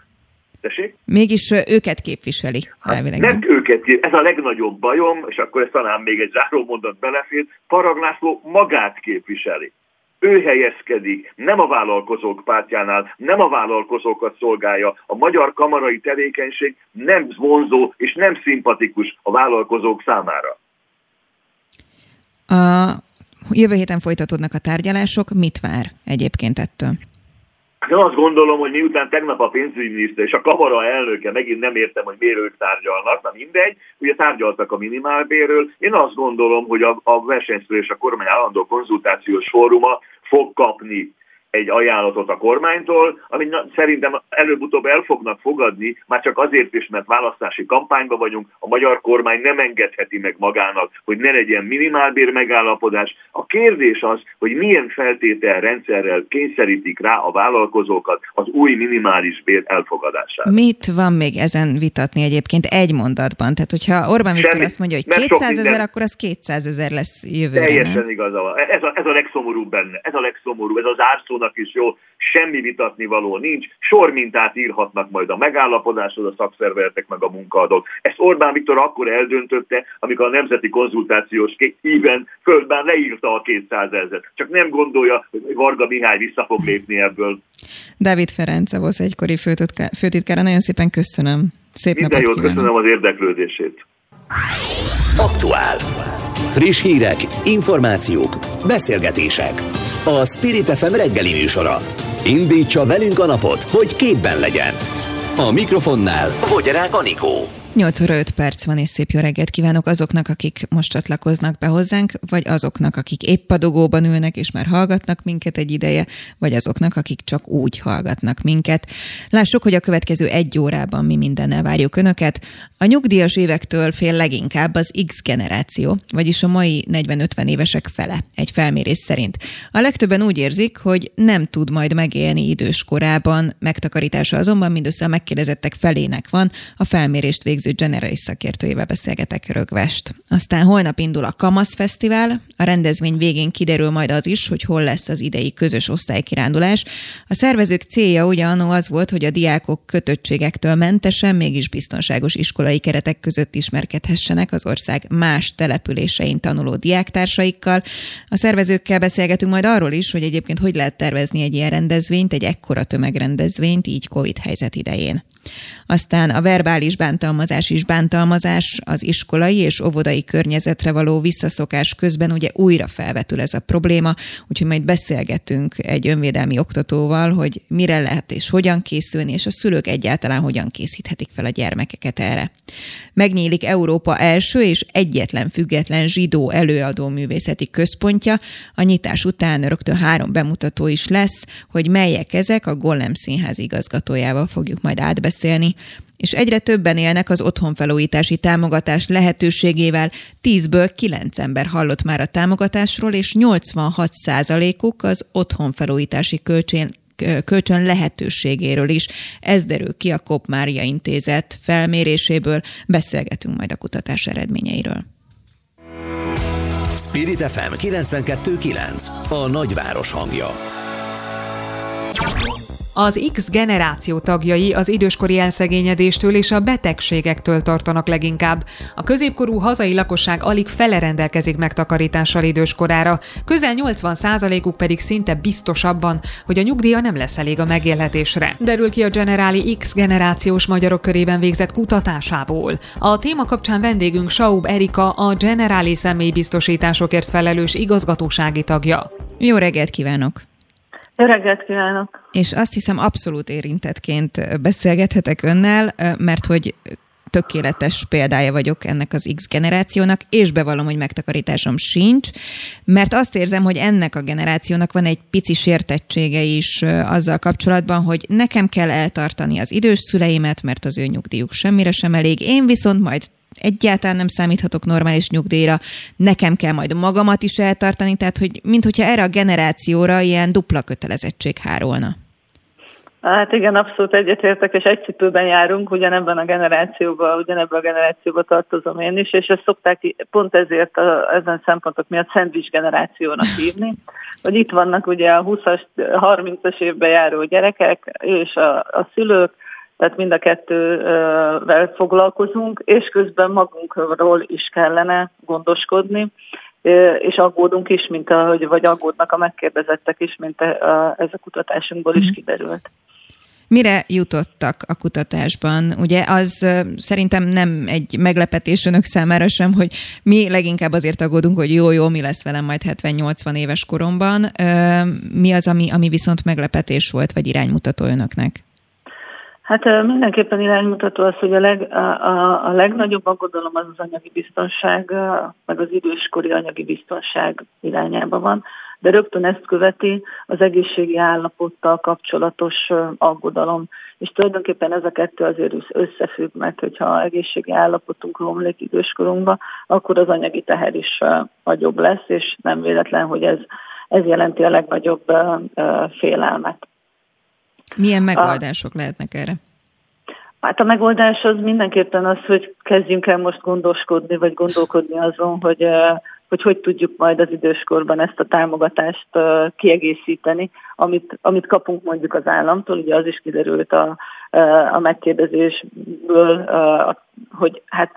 Tessék? Mégis őket képviseli. Hát, nem őket képviseli. Ez a legnagyobb bajom, és akkor ezt talán még egy záró mondat belefér, Parragh László magát képviseli. Ő helyezkedik, nem a vállalkozók pártjánál, nem a vállalkozókat szolgálja. A magyar kamarai tevékenység nem vonzó és nem szimpatikus a vállalkozók számára. A jövő héten folytatódnak a tárgyalások. Mit vár egyébként ettől? Én azt gondolom, hogy miután tegnap a pénzügyminiszter és a kamara elnöke, megint nem értem, hogy miért ők tárgyalnak, na mindegy, ugye tárgyaltak a minimálbérről, én azt gondolom, hogy a, a versenysző és a kormány állandó konzultációs fóruma fog kapni egy ajánlatot a kormánytól, amit szerintem előbb-utóbb el fognak fogadni, már csak azért is, mert választási kampányban vagyunk, a magyar kormány nem engedheti meg magának, hogy ne legyen minimálbér megállapodás. A kérdés az, hogy milyen feltételrendszerrel kényszerítik rá a vállalkozókat az új minimális bér elfogadására. Mit van még ezen vitatni egyébként egy mondatban? Tehát, hogyha Orbán Viktor azt mondja, hogy kétszázezer, akkor az kétszázezer lesz jövőre. Teljesen igaza van. Ez a, ez a legszomorúbb benne. Ez a legszomorúbb, ez az ászló is jó, semmi vitatni való nincs, sormintát írhatnak majd a megállapodáshoz a szakszervezetek meg a munkaadók. Ezt Orbán Viktor akkor eldöntötte, amikor a nemzeti konzultációs íven földben leírta a kétszázezret. Csak nem gondolja, hogy Varga Mihály vissza fog lépni ebből. Dávid Ferenc, a VOSZ egykori főtitkára, nagyon szépen köszönöm. Szép Minden napot jót, köszönöm az érdeklődését. Aktuál. Friss hírek, információk, beszélgetések. A Spirit ef em reggeli műsora. Indítsa velünk a napot, hogy képben legyen. A mikrofonnál Vogyerák Anikó. nyolc óra öt perc van, és szép jó reggelt kívánok azoknak, akik most csatlakoznak be hozzánk, vagy azoknak, akik épp a dugóban ülnek, és már hallgatnak minket egy ideje, vagy azoknak, akik csak úgy hallgatnak minket. Lássuk, hogy a következő egy órában mi mindennel várjuk önöket. A nyugdíjas évektől fél leginkább az X generáció, vagyis a mai negyven-ötven évesek fele, egy felmérés szerint. A legtöbben úgy érzik, hogy nem tud majd megélni időskorában, megtakarítása azonban mindössze a megkérdezettek felének van, a felmérést végző Generáli szakértőjével beszélgetek rögvest. Aztán holnap indul a Kamasz Fesztivál, a rendezvény végén kiderül majd az is, hogy hol lesz az idei közös osztálykirándulás. A szervezők célja ugyanannó az volt, hogy a diákok kötöttségektől mentesen, mégis biztonságos iskolai keretek között ismerkedhessenek az ország más településein tanuló diáktársaikkal. A szervezőkkel beszélgetünk majd arról is, hogy egyébként hogy lehet tervezni egy ilyen rendezvényt, egy ekkora tömegrendezvényt, így Covid helyzet idején. Aztán a verbális bántalmazás is bántalmazás, az iskolai és óvodai környezetre való visszaszokás közben ugye újra felvetül ez a probléma, úgyhogy majd beszélgetünk egy önvédelmi oktatóval, hogy mire lehet és hogyan készülni, és a szülők egyáltalán hogyan készíthetik fel a gyermekeket erre. Megnyílik Európa első és egyetlen független zsidó előadó művészeti központja. A nyitás után rögtön három bemutató is lesz, hogy melyek ezek, a Gólem Színház igazgatójával fogjuk majd átbeszélni. És egyre többen élnek az otthonfelújítási támogatás lehetőségével. tízből kilenc ember hallott már a támogatásról, és nyolcvanhat százalékuk az otthonfelújítási kölcsön, kölcsön lehetőségéről is. Ez derül ki a Kopp Mária Intézet felméréséből. Beszélgetünk majd a kutatás eredményeiről. Spirit ef em kilencvenkettő kilenc, a nagyváros hangja. Az X generáció tagjai az időskori elszegényedéstől és a betegségektől tartanak leginkább. A középkorú hazai lakosság alig fele rendelkezik megtakarítással időskorára, közel nyolcvan százalékuk pedig szinte biztos abban, hogy a nyugdíja nem lesz elég a megélhetésre. Derül ki a Generáli X generációs magyarok körében végzett kutatásából. A téma kapcsán vendégünk Saub Erika, a Generáli személybiztosításokért felelős igazgatósági tagja. Jó reggelt kívánok! Jó reggelt kívánok! És azt hiszem abszolút érintettként beszélgethetek önnel, mert hogy tökéletes példája vagyok ennek az X generációnak, és bevallom, hogy megtakarításom sincs, mert azt érzem, hogy ennek a generációnak van egy pici sértettsége is azzal kapcsolatban, hogy nekem kell eltartani az idős szüleimet, mert az ő nyugdíjuk semmire sem elég, én viszont majd egyáltalán nem számíthatok normális nyugdíjra, nekem kell majd magamat is eltartani, tehát hogy minthogyha erre a generációra ilyen dupla kötelezettség hárolna. Hát igen, abszolút egyetértek, és egy cipőben járunk, ugyanebben a generációban, ugyanebben a generációban tartozom én is, és ezt szokták pont ezért a, ezen szempontok miatt szendvics generációnak hívni, hogy itt vannak ugye a húszas, harmincas évben járó gyerekek és a, a szülők, tehát mind a kettővel foglalkozunk, és közben magunkról is kellene gondoskodni, és aggódunk is, mint ahogy, vagy aggódnak a megkérdezettek is, mint a, ez a kutatásunkból is kiderült. Mire jutottak a kutatásban? Ugye az szerintem nem egy meglepetés önök számára sem, hogy mi leginkább azért aggódunk, hogy jó-jó, mi lesz velem majd hetven-nyolcvan éves koromban. Mi az, ami, ami viszont meglepetés volt, vagy iránymutató önöknek? Hát mindenképpen iránymutató az, hogy a, leg, a, a legnagyobb aggodalom az az anyagi biztonság, meg az időskori anyagi biztonság irányába van, de rögtön ezt követi az egészségi állapottal kapcsolatos aggodalom. És tulajdonképpen ez a kettő azért összefügg, mert hogyha egészségi állapotunk romlik időskorunkba, akkor az anyagi teher is nagyobb lesz, és nem véletlen, hogy ez, ez jelenti a legnagyobb félelmet. Milyen megoldások a, lehetnek erre? Hát a megoldás az mindenképpen az, hogy kezdjünk el most gondoskodni, vagy gondolkodni azon, hogy hogy, hogy tudjuk majd az időskorban ezt a támogatást kiegészíteni, amit, amit kapunk mondjuk az államtól. Ugye az is kiderült a, a megkérdezésből, hogy hát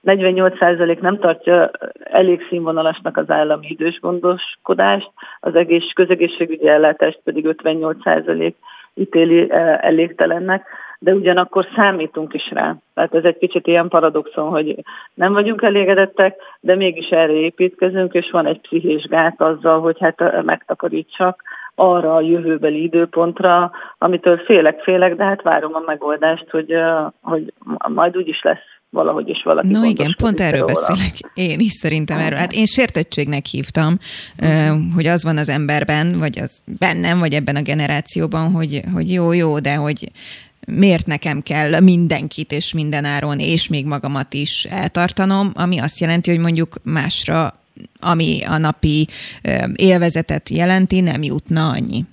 negyvennyolc százalék nem tartja elég színvonalasnak az állami idős gondoskodást, az egész közegészségügyi ellátást pedig ötvennyolc százalék ítéli elégtelennek, de ugyanakkor számítunk is rá. Tehát ez egy kicsit ilyen paradoxon, hogy nem vagyunk elégedettek, de mégis erre építkezünk, és van egy pszichés gát azzal, hogy hát megtakarítsak arra a jövőbeli időpontra, amitől félek-félek, de hát várom a megoldást, hogy, hogy majd úgyis lesz valahogy is valaki. No igen, pont erről róla beszélek. Én is szerintem erről. Hát én sértettségnek hívtam, hogy az van az emberben, vagy az bennem, vagy ebben a generációban, hogy, hogy jó, jó, de hogy miért nekem kell mindenkit és mindenáron, és még magamat is eltartanom, ami azt jelenti, hogy mondjuk másra, ami a napi élvezetet jelenti, nem jutna annyi.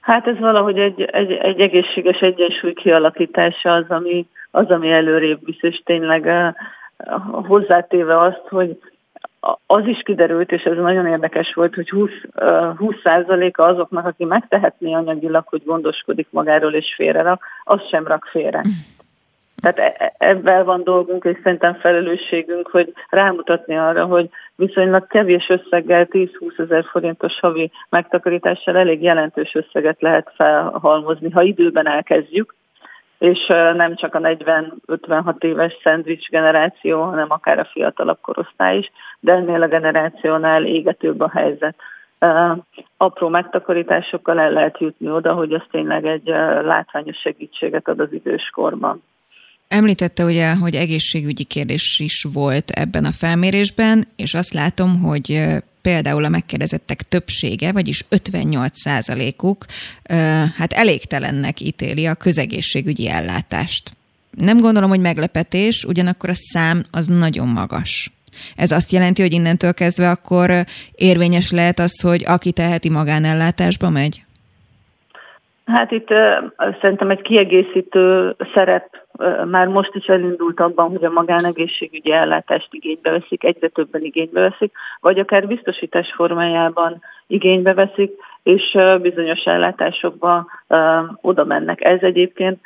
Hát ez valahogy egy, egy, egy egészséges egyensúly kialakítása az, ami az, ami előrébb visz, és tényleg hozzátéve azt, hogy az is kiderült, és ez nagyon érdekes volt, hogy húsz százaléka azoknak, aki megtehetné anyagilag, hogy gondoskodik magáról és félre rak, az sem rak félre. Tehát ebben van dolgunk, és szerintem felelősségünk, hogy rámutatni arra, hogy viszonylag kevés összeggel, tíz-húszezer forintos havi megtakarítással elég jelentős összeget lehet felhalmozni, ha időben elkezdjük, és nem csak a negyven-ötvenhat éves szendvics generáció, hanem akár a fiatalabb korosztály is, de ennél a generációnál égetőbb a helyzet. Apró megtakarításokkal el lehet jutni oda, hogy ez tényleg egy látványos segítséget ad az időskorban. Említette ugye, hogy egészségügyi kérdés is volt ebben a felmérésben, és azt látom, hogy például a megkérdezettek többsége, vagyis ötvennyolc százalékuk hát elégtelennek ítéli a közegészségügyi ellátást. Nem gondolom, hogy meglepetés, ugyanakkor a szám az nagyon magas. Ez azt jelenti, hogy innentől kezdve akkor érvényes lehet az, hogy aki teheti, magánellátásba megy? Hát itt szerintem egy kiegészítő szerep már most is elindult abban, hogy a magánegészségügyi ellátást igénybe veszik, egyre többen igénybe veszik, vagy akár biztosítás formájában igénybe veszik, és bizonyos ellátásokba oda mennek. Ez egyébként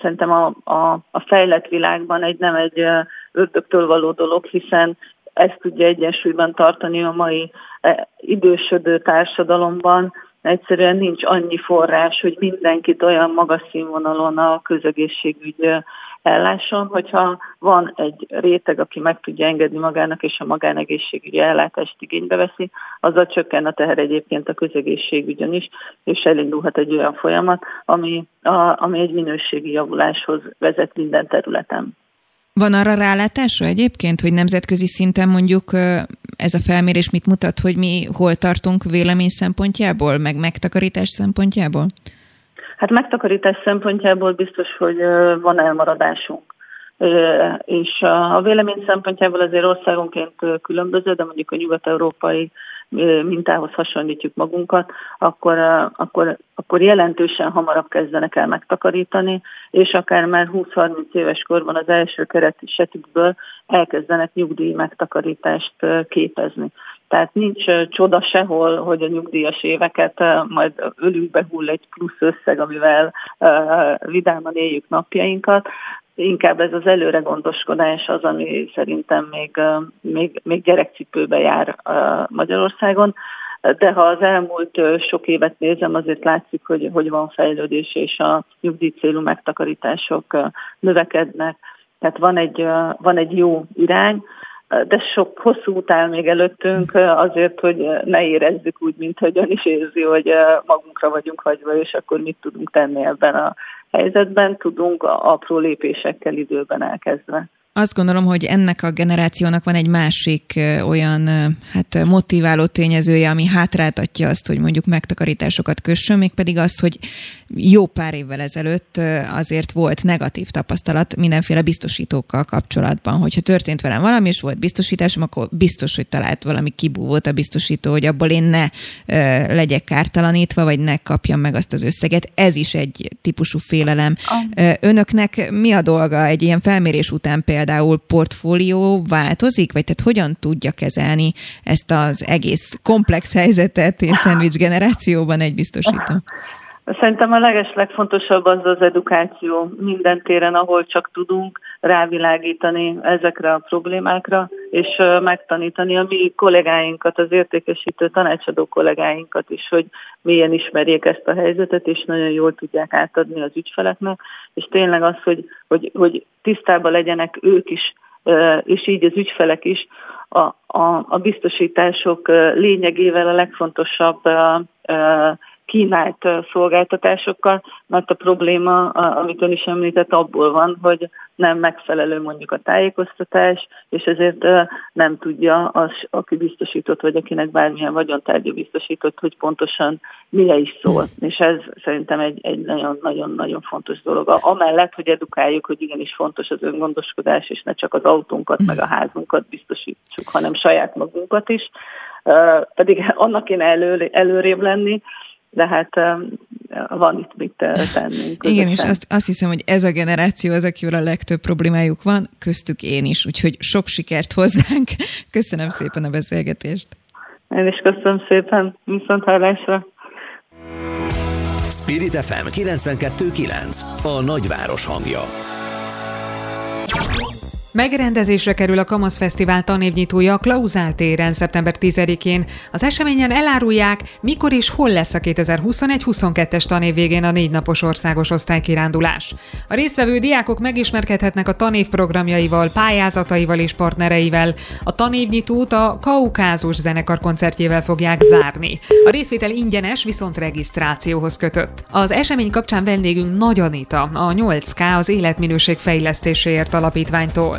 szerintem a, a, a fejlett világban egy nem egy ördögtől való dolog, hiszen ezt tudja egyensúlyban tartani a mai idősödő társadalomban. Egyszerűen nincs annyi forrás, hogy mindenkit olyan magas színvonalon a közegészségügy ellásson, hogyha van egy réteg, aki meg tudja engedni magának, és a magánegészségügyi ellátást igénybe veszi, azzal csökken a teher egyébként a közegészségügyön is, és elindulhat egy olyan folyamat, ami, a, ami egy minőségi javuláshoz vezet minden területen. Van arra rálátása egyébként, hogy nemzetközi szinten mondjuk ez a felmérés mit mutat, hogy mi hol tartunk vélemény szempontjából, meg megtakarítás szempontjából? Hát megtakarítás szempontjából biztos, hogy van elmaradásunk. És a vélemény szempontjából azért országonként különböző, de mondjuk a nyugat-európai mintához hasonlítjuk magunkat, akkor, akkor, akkor jelentősen hamarabb kezdenek el megtakarítani, és akár már húsz-harminc éves korban az első keresetükből elkezdenek nyugdíj megtakarítást képezni. Tehát nincs csoda sehol, hogy a nyugdíjas éveket majd ölünkbe hull egy plusz összeg, amivel vidáman éljük napjainkat. Inkább ez az előre gondoskodás az, ami szerintem még, még, még gyerekcipőbe jár Magyarországon, de ha az elmúlt sok évet nézem, azért látszik, hogy, hogy van fejlődés, és a nyugdíj célú megtakarítások növekednek. Tehát van egy, van egy jó irány, de sok hosszú után még előttünk azért, hogy ne érezzük úgy, mint hogyan is érzi, hogy magunkra vagyunk hagyva, és akkor mit tudunk tenni ebben a helyzetben, tudunk apró lépésekkel időben elkezdve. Azt gondolom, hogy ennek a generációnak van egy másik olyan hát motiváló tényezője, ami hátráltatja azt, hogy mondjuk megtakarításokat kössön, mégpedig az, hogy jó pár évvel ezelőtt azért volt negatív tapasztalat mindenféle biztosítókkal kapcsolatban, hogyha történt velem valami, és volt biztosításom, akkor biztos, hogy talált valami kibúvót a biztosító, hogy abból én ne legyek kártalanítva, vagy ne kapjam meg azt az összeget. Ez is egy típusú félelem. Önöknek mi a dolga egy ilyen felmérés után például? Például portfólió változik? Vagy tehát hogyan tudja kezelni ezt az egész komplex helyzetet és szendvics generációban egy biztosító? Szerintem a legeslegfontosabb az az edukáció, minden téren, ahol csak tudunk rávilágítani ezekre a problémákra, és megtanítani a mi kollégáinkat, az értékesítő tanácsadó kollégáinkat is, hogy milyen ismerjék ezt a helyzetet, és nagyon jól tudják átadni az ügyfeleknek, és tényleg az, hogy, hogy, hogy tisztában legyenek ők is, és így az ügyfelek is a, a, a biztosítások lényegével, a legfontosabb kínált szolgáltatásokkal, mert a probléma, amit ön is említett, abból van, hogy nem megfelelő mondjuk a tájékoztatás, és ezért nem tudja az, aki biztosított, vagy akinek bármilyen vagyontárgya biztosított, hogy pontosan mire is szól. És ez szerintem egy, egy nagyon-nagyon-nagyon fontos dolog. Amellett, hogy edukáljuk, hogy igenis fontos az öngondoskodás, és ne csak az autónkat, meg a házunkat biztosítsuk, hanem saját magunkat is. Pedig annak kéne elő, előrébb lenni, de hát van itt mit tennünk. Igen, és azt, azt hiszem, hogy ez a generáció az, akivel a legtöbb problémájuk van, köztük én is, úgyhogy sok sikert hozzánk. Köszönöm szépen a beszélgetést. Én is köszönöm szépen. Viszonthallásra. Spirit ef em kilencvenkettő egész kilenc, a nagyváros hangja. Megrendezésre kerül a Kamaszfesztivál tanévnyitója Klauzál téren szeptember tizedikén. Az eseményen elárulják, mikor és hol lesz a kétezer-huszonegy huszonkettes tanév végén a négy napos országos osztálykirándulás. A résztvevő diákok megismerkedhetnek a tanév programjaival, pályázataival és partnereivel. A tanévnyitót a Kaukázus zenekar koncertjével fogják zárni. A részvétel ingyenes, viszont regisztrációhoz kötött. Az esemény kapcsán vendégünk Nagy Anita, a nyolc ká az Életminőség Fejlesztésért Alapítványtól.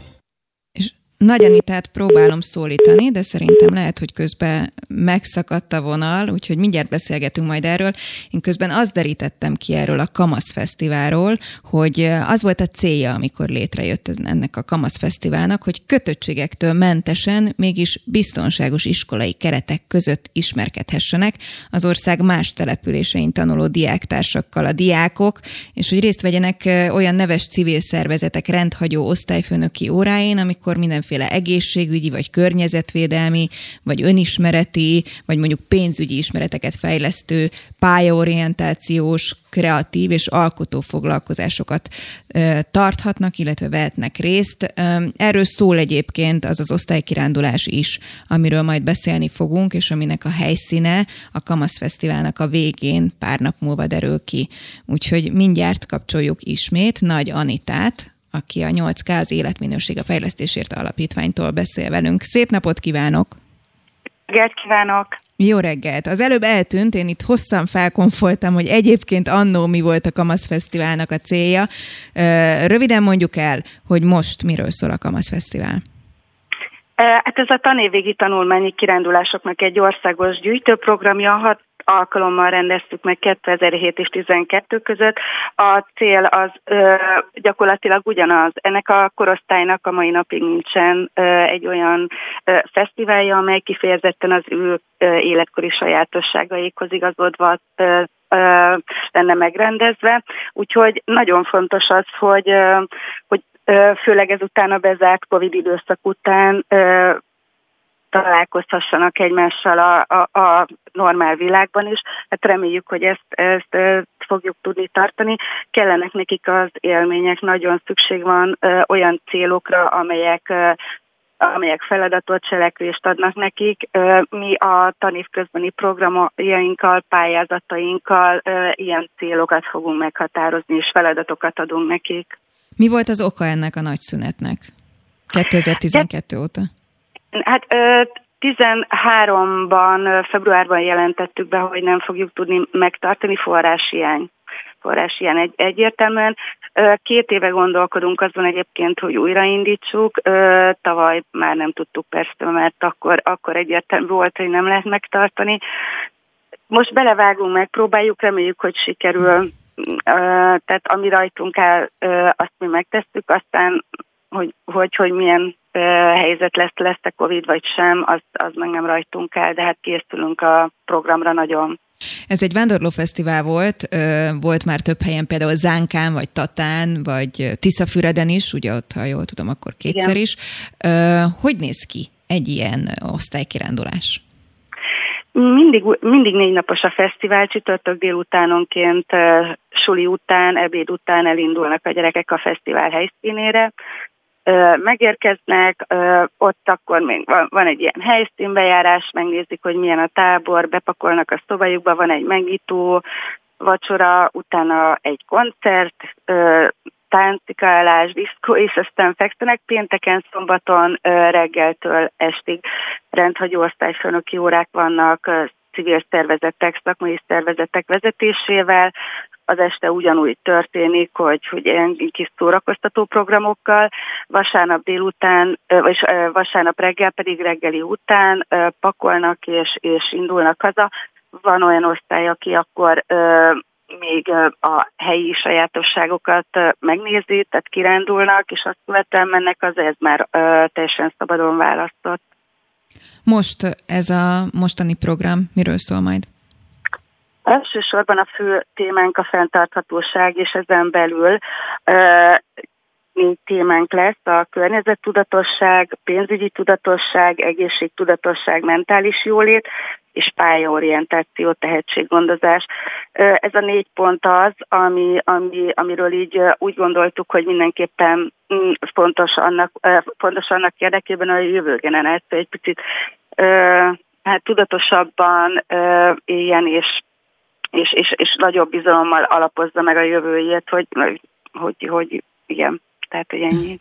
És Nagy Anitát próbálom szólítani, de szerintem lehet, hogy közben megszakadt a vonal, úgyhogy mindjárt beszélgetünk majd erről. Én közben azt derítettem ki erről a Kamaszfesztiválról, hogy az volt a célja, amikor létrejött ennek a Kamaszfesztiválnak, hogy kötöttségektől mentesen, mégis biztonságos iskolai keretek között ismerkedhessenek az ország más településein tanuló diáktársakkal a diákok, és hogy részt vegyenek olyan neves civil szervezetek rendhagyó osztályfőnöki óráin, amikor mindenféle egészségügyi, vagy környezetvédelmi, vagy önismereti, vagy mondjuk pénzügyi ismereteket fejlesztő, pályaorientációs, kreatív és alkotó foglalkozásokat tarthatnak, illetve vehetnek részt. Erről szól egyébként az az osztálykirándulás is, amiről majd beszélni fogunk, és aminek a helyszíne a Kamaszfesztiválnak a végén pár nap múlva derül ki. Úgyhogy mindjárt kapcsoljuk ismét Nagy Anitát, aki a nyolc ká az Életminőség a Fejlesztésért Alapítványtól beszél velünk. Szép napot kívánok! Jó reggelt kívánok! Jó reggelt! Az előbb eltűnt, én itt hosszan felkonfoltam, hogy egyébként annó mi volt a Kamaszfesztiválnak a célja. Röviden mondjuk el, hogy most miről szól a Kamaszfesztivál. Hát ez a tanévvégi tanulmányi kirándulásoknak egy országos gyűjtőprogramja, hat alkalommal rendeztük meg kétezer-hét és tizenkettő között. A cél az ö, gyakorlatilag ugyanaz. Ennek a korosztálynak a mai napig nincsen ö, egy olyan ö, fesztiválja, amely kifejezetten az ő ö, életkori sajátosságaikhoz igazodva ö, ö, lenne megrendezve. Úgyhogy nagyon fontos az, hogy, ö, hogy ö, főleg ezután a bezárt Covid időszak után ö, találkozhassanak egymással a, a, a normál világban is. Hát reméljük, hogy ezt, ezt e, fogjuk tudni tartani. Kellenek nekik az élmények, nagyon szükség van e, olyan célokra, amelyek, e, amelyek feladatot, cselekvést adnak nekik. E, mi a tanév közbeni programjainkkal, pályázatainkkal e, ilyen célokat fogunk meghatározni, és feladatokat adunk nekik. Mi volt az oka ennek a nagy szünetnek kétezer-tizenkettő De- óta? Hát tizenháromban, februárban jelentettük be, hogy nem fogjuk tudni megtartani, forráshiány. Forráshiány egy, egyértelműen. Két éve gondolkodunk azon egyébként, hogy újraindítsuk. Tavaly már nem tudtuk persze, mert akkor, akkor egyértelmű volt, hogy nem lehet megtartani. Most belevágunk, megpróbáljuk, reméljük, hogy sikerül. Tehát ami rajtunk áll, azt mi megtesszük, aztán hogy, hogy, hogy milyen helyzet lesz, lesz-e Covid vagy sem, az, az meg nem rajtunk áll, de hát készülünk a programra nagyon. Ez egy vándorlófesztivál volt, volt már több helyen, például Zánkán, vagy Tatán, vagy Tiszafüreden is, ugye ott, ha jól tudom, akkor kétszer is. Igen. Hogy néz ki egy ilyen osztálykirándulás? Mindig, mindig négy napos a fesztivál, csütörtök délutánonként, suli után, ebéd után elindulnak a gyerekek a fesztivál helyszínére, megérkeznek, ott akkor még van egy ilyen helyszínbejárás, megnézik, hogy milyen a tábor, bepakolnak a szobájukba, van egy megnyitó vacsora, utána egy koncert, táncikálás, diszkó, és aztán fekszenek pénteken, szombaton reggeltől estig. Rendhagyó osztályfőnöki órák vannak, civil szervezetek, szakmai szervezetek vezetésével. Az este ugyanúgy történik, hogy, hogy ilyen kis szórakoztató programokkal, vasárnap délután, vagy vasárnap reggel pedig reggeli után pakolnak és, és indulnak haza. Van olyan osztály, aki akkor még a helyi sajátosságokat megnézi, tehát kirándulnak, és azt követően mennek, az ez már teljesen szabadon választott. Most ez a mostani program miről szól majd? Elsősorban a fő témánk a fenntarthatóság, és ezen belül e, négy témánk lesz: a környezettudatosság, pénzügyi tudatosság, egészségtudatosság, mentális jólét, és pályaorientáció, tehetséggondozás. Ez a négy pont az, ami, ami, amiről így úgy gondoltuk, hogy mindenképpen fontos annak, fontos annak érdekében, hogy a jövő generáció egy picit hát, tudatosabban éljen, és, és, és, és nagyobb bizalommal alapozza meg a jövőjét, hogy, hogy, hogy igen, tehát hogy ennyi.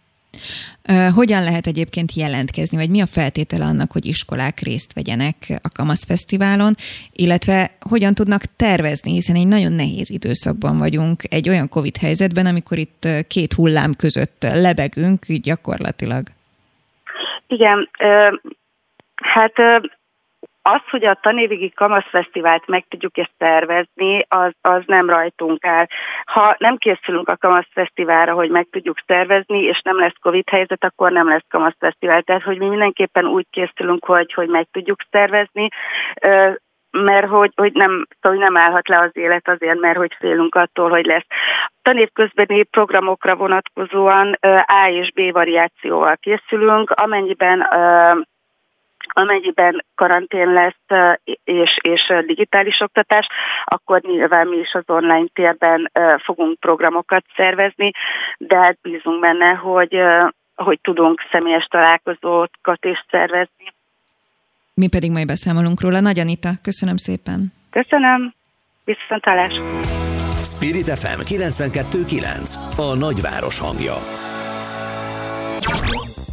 Hogyan lehet egyébként jelentkezni, vagy mi a feltétele annak, hogy iskolák részt vegyenek a Kamasz Fesztiválon, illetve hogyan tudnak tervezni, hiszen egy nagyon nehéz időszakban vagyunk, egy olyan Covid helyzetben, amikor itt két hullám között lebegünk gyakorlatilag. Igen, hát az, hogy a tanévvégi kamaszfesztivált meg tudjuk ezt tervezni, az, az nem rajtunk áll. Ha nem készülünk a kamaszfesztiválra, hogy meg tudjuk szervezni, és nem lesz Covid helyzet, akkor nem lesz kamaszfesztivál. Tehát, hogy mi mindenképpen úgy készülünk, hogy, hogy meg tudjuk szervezni, mert hogy, hogy, nem, hogy nem állhat le az élet azért, mert hogy félünk attól, hogy lesz. Tanév közbeni programokra vonatkozóan A és B variációval készülünk, amennyiben... amennyiben karantén lesz és, és digitális oktatás, akkor nyilván mi is az online térben fogunk programokat szervezni, de hát bízunk benne, hogy, hogy tudunk személyes találkozókat is szervezni. Mi pedig majd beszámolunk róla. Nagy Anita, köszönöm szépen! Köszönöm! Viszontlátásra! Spirit ef em kilencvenkettő kilenc, a nagyváros hangja.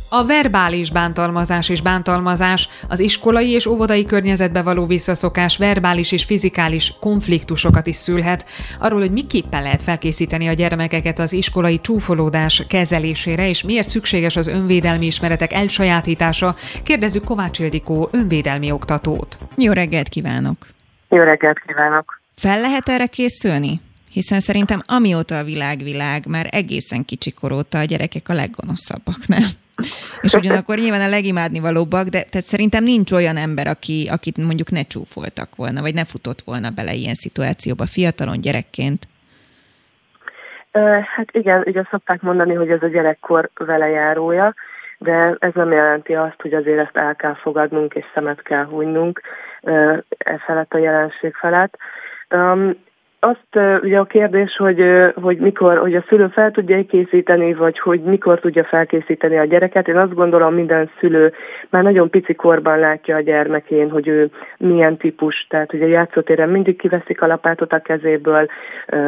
A verbális bántalmazás és bántalmazás, az iskolai és óvodai környezetbe való visszaszokás verbális és fizikális konfliktusokat is szülhet. Arról, hogy miképpen lehet felkészíteni a gyermekeket az iskolai csúfolódás kezelésére, és miért szükséges az önvédelmi ismeretek elsajátítása, kérdezzük Kovács Ildikó önvédelmi oktatót. Jó reggelt kívánok! Jó reggelt kívánok! Fel lehet erre készülni? Hiszen szerintem amióta a világ-világ, már egészen kicsikor óta a gyerekek a leggonoszabbak, nem? És ugyanakkor nyilván a legimádnivalóbbak, de tehát szerintem nincs olyan ember, aki, akit mondjuk ne csúfoltak volna, vagy ne futott volna bele ilyen szituációba fiatalon, gyerekként. Hát igen, ugye szokták mondani, hogy ez a gyerekkor velejárója, de ez nem jelenti azt, hogy azért ezt el kell fogadnunk, és szemet kell hunynunk e felett a jelenség felett. Azt ugye a kérdés, hogy, hogy mikor, hogy a szülő fel tudja készíteni, vagy hogy mikor tudja felkészíteni a gyereket. Én azt gondolom, minden szülő már nagyon pici korban látja a gyermekén, hogy ő milyen típus. Tehát ugye a játszótéren mindig kiveszik a lapátot a kezéből,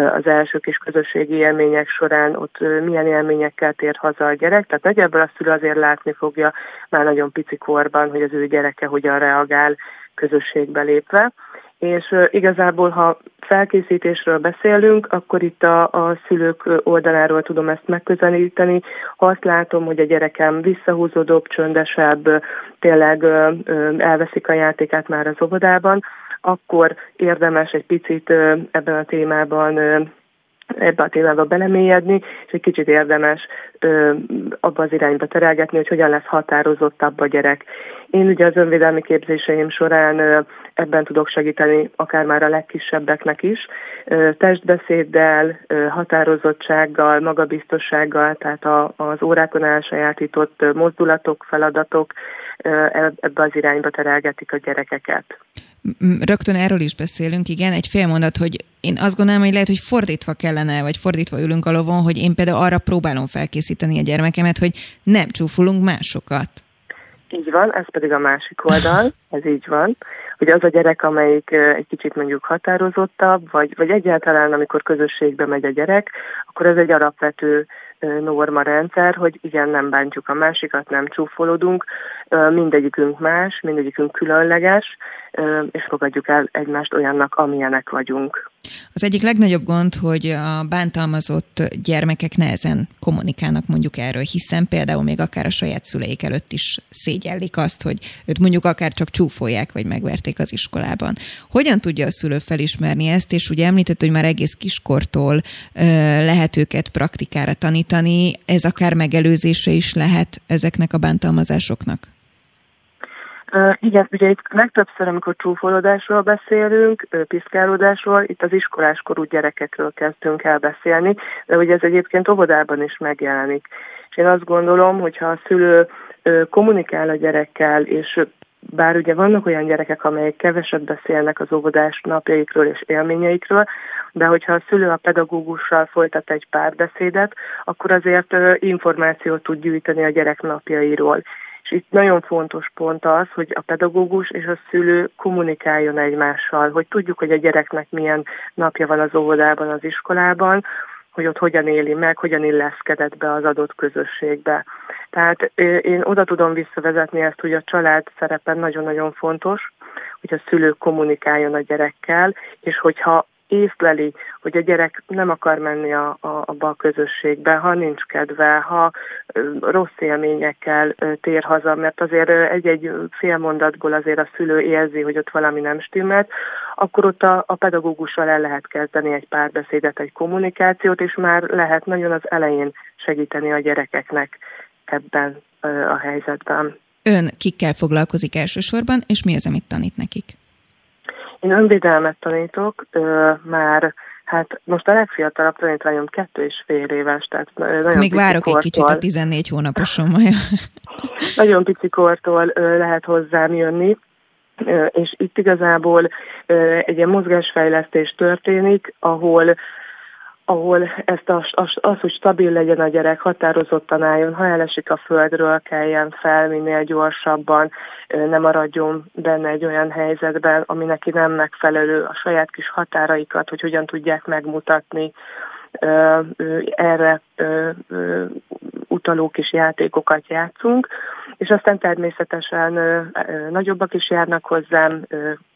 az első kis közösségi élmények során ott milyen élményekkel tér haza a gyerek. Tehát nagyjából a szülő azért látni fogja már nagyon pici korban, hogy az ő gyereke hogyan reagál közösségbe lépve. És igazából, ha felkészítésről beszélünk, akkor itt a, a szülők oldaláról tudom ezt megközelíteni. Ha azt látom, hogy a gyerekem visszahúzódóbb, csöndesebb, tényleg elveszik a játékát már az óvodában, akkor érdemes egy picit ebben a témában ebbe a témába belemélyedni, és egy kicsit érdemes ö, abba az irányba terelgetni, hogy hogyan lesz határozottabb a gyerek. Én ugye az önvédelmi képzéseim során ö, ebben tudok segíteni akár már a legkisebbeknek is, ö, testbeszéddel, ö, határozottsággal, magabiztossággal, tehát a, az órákon elsajátított mozdulatok, feladatok ö, ebbe az irányba terelgetik a gyerekeket. Rögtön erről is beszélünk, igen, egy fél mondat, hogy én azt gondolom, hogy lehet, hogy fordítva kellene, vagy fordítva ülünk a lovon, hogy én például arra próbálom felkészíteni a gyermekemet, hogy nem csúfolunk másokat. Így van, ez pedig a másik oldal, ez így van, hogy az a gyerek, amelyik egy kicsit mondjuk határozottabb, vagy, vagy egyáltalán amikor közösségbe megy a gyerek, akkor ez egy alapvető norma rendszer, hogy igen, nem bántjuk a másikat, nem csúfolodunk, mindegyikünk más, mindegyikünk különleges, és fogadjuk el egymást olyannak, amilyenek vagyunk. Az egyik legnagyobb gond, hogy a bántalmazott gyermekek nehezen kommunikálnak mondjuk erről, hiszen például még akár a saját szüleik előtt is szégyellik azt, hogy őt mondjuk akár csak csúfolják, vagy megverték az iskolában. Hogyan tudja a szülő felismerni ezt, és ugye említett, hogy már egész kiskortól lehet őket praktikára tanítani, ez akár megelőzése is lehet ezeknek a bántalmazásoknak? Uh, igen, ugye itt legtöbbször, amikor csúfolódásról beszélünk, piszkálódásról, itt az iskoláskorú gyerekekről kezdtünk el beszélni, de ugye ez egyébként óvodában is megjelenik. És én azt gondolom, hogyha a szülő kommunikál a gyerekkel, és Bár ugye vannak olyan gyerekek, amelyek keveset beszélnek az óvodás napjaikról és élményeikről, de hogyha a szülő a pedagógussal folytat egy párbeszédet, akkor azért információt tud gyűjteni a gyerek napjairól. És itt nagyon fontos pont az, hogy a pedagógus és a szülő kommunikáljon egymással, hogy tudjuk, hogy a gyereknek milyen napja van az óvodában, az iskolában, hogy ott hogyan éli meg, hogyan illeszkedett be az adott közösségbe. Tehát én oda tudom visszavezetni ezt, hogy a család szerepen nagyon-nagyon fontos, hogy a szülő kommunikáljon a gyerekkel, és hogyha észleli, hogy a gyerek nem akar menni a, a, abba a közösségbe, ha nincs kedve, ha rossz élményekkel tér haza, mert azért egy-egy fél mondatból azért a szülő érzi, hogy ott valami nem stimmelt, akkor ott a, a pedagógussal el lehet kezdeni egy párbeszédet, egy kommunikációt, és már lehet nagyon az elején segíteni a gyerekeknek ebben a helyzetben. Ön kikkel foglalkozik elsősorban, és mi az, amit tanít nekik? Én önvédelmet tanítok, ö, már, hát most a legfiatalabb tanítványom kettő és fél éves, tehát nagyon Még várok kortól, egy kicsit a tizennégy hónaposom. Nagyon pici kortól ö, lehet hozzám jönni, ö, és itt igazából ö, egy ilyen mozgásfejlesztés történik, ahol ahol ezt az, az, az, hogy stabil legyen a gyerek, határozottan álljon, ha elesik a földről, kelljen fel minél gyorsabban, nem maradjon benne egy olyan helyzetben, ami neki nem megfelelő, a saját kis határaikat, hogy hogyan tudják megmutatni, erre utaló kis játékokat játszunk, és aztán természetesen nagyobbak is járnak hozzám,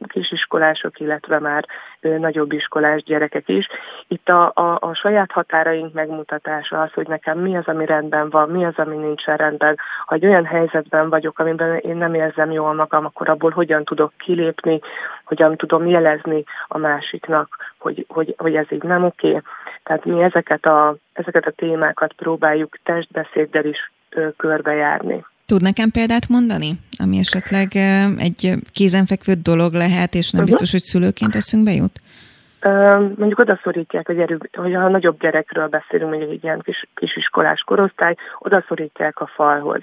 kisiskolások, illetve már nagyobb iskolás gyerekek is. Itt a, a, a saját határaink megmutatása az, hogy nekem mi az, ami rendben van, mi az, ami nincsen rendben. Ha egy olyan helyzetben vagyok, amiben én nem érzem jól magam, akkor abból hogyan tudok kilépni, hogyan tudom jelezni a másiknak, hogy, hogy, hogy ez így nem oké. Tehát mi ezeket a, ezeket a témákat próbáljuk testbeszéddel is ö, körbejárni. Tud nekem példát mondani, ami esetleg ö, egy kézenfekvő dolog lehet, és nem uh-huh. biztos, hogy szülőként eszünkbe jut? Ö, mondjuk odaszorítják a gyerek, hogy ha nagyobb gyerekről beszélünk, mondjuk egy ilyen kis, kisiskolás korosztály, odaszorítják a falhoz.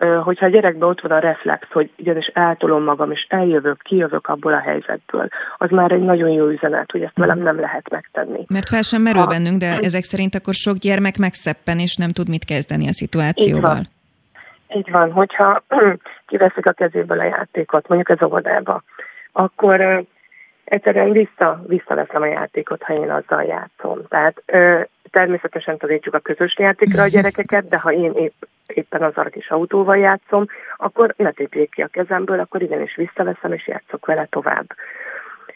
Ö, hogyha a gyerekben ott van a reflex, hogy igenis eltolom magam, és eljövök, kijövök abból a helyzetből, az már egy nagyon jó üzenet, hogy ezt velem nem lehet megtenni. Mert fel sem merül a... bennünk, de ezek szerint akkor sok gyermek megszeppen, és nem tud mit kezdeni a szituációval. Így van, Így van. hogyha kiveszik a kezéből a játékot, mondjuk az óvodába, akkor... Egyszerűen vissza, visszaveszem a játékot, ha én azzal játszom. Tehát ö, természetesen tanítsuk a közös játékra a gyerekeket, de ha én épp, éppen azzal a kis autóval játszom, akkor ne tépjék ki a kezemből, akkor igenis visszaveszem és játszok vele tovább.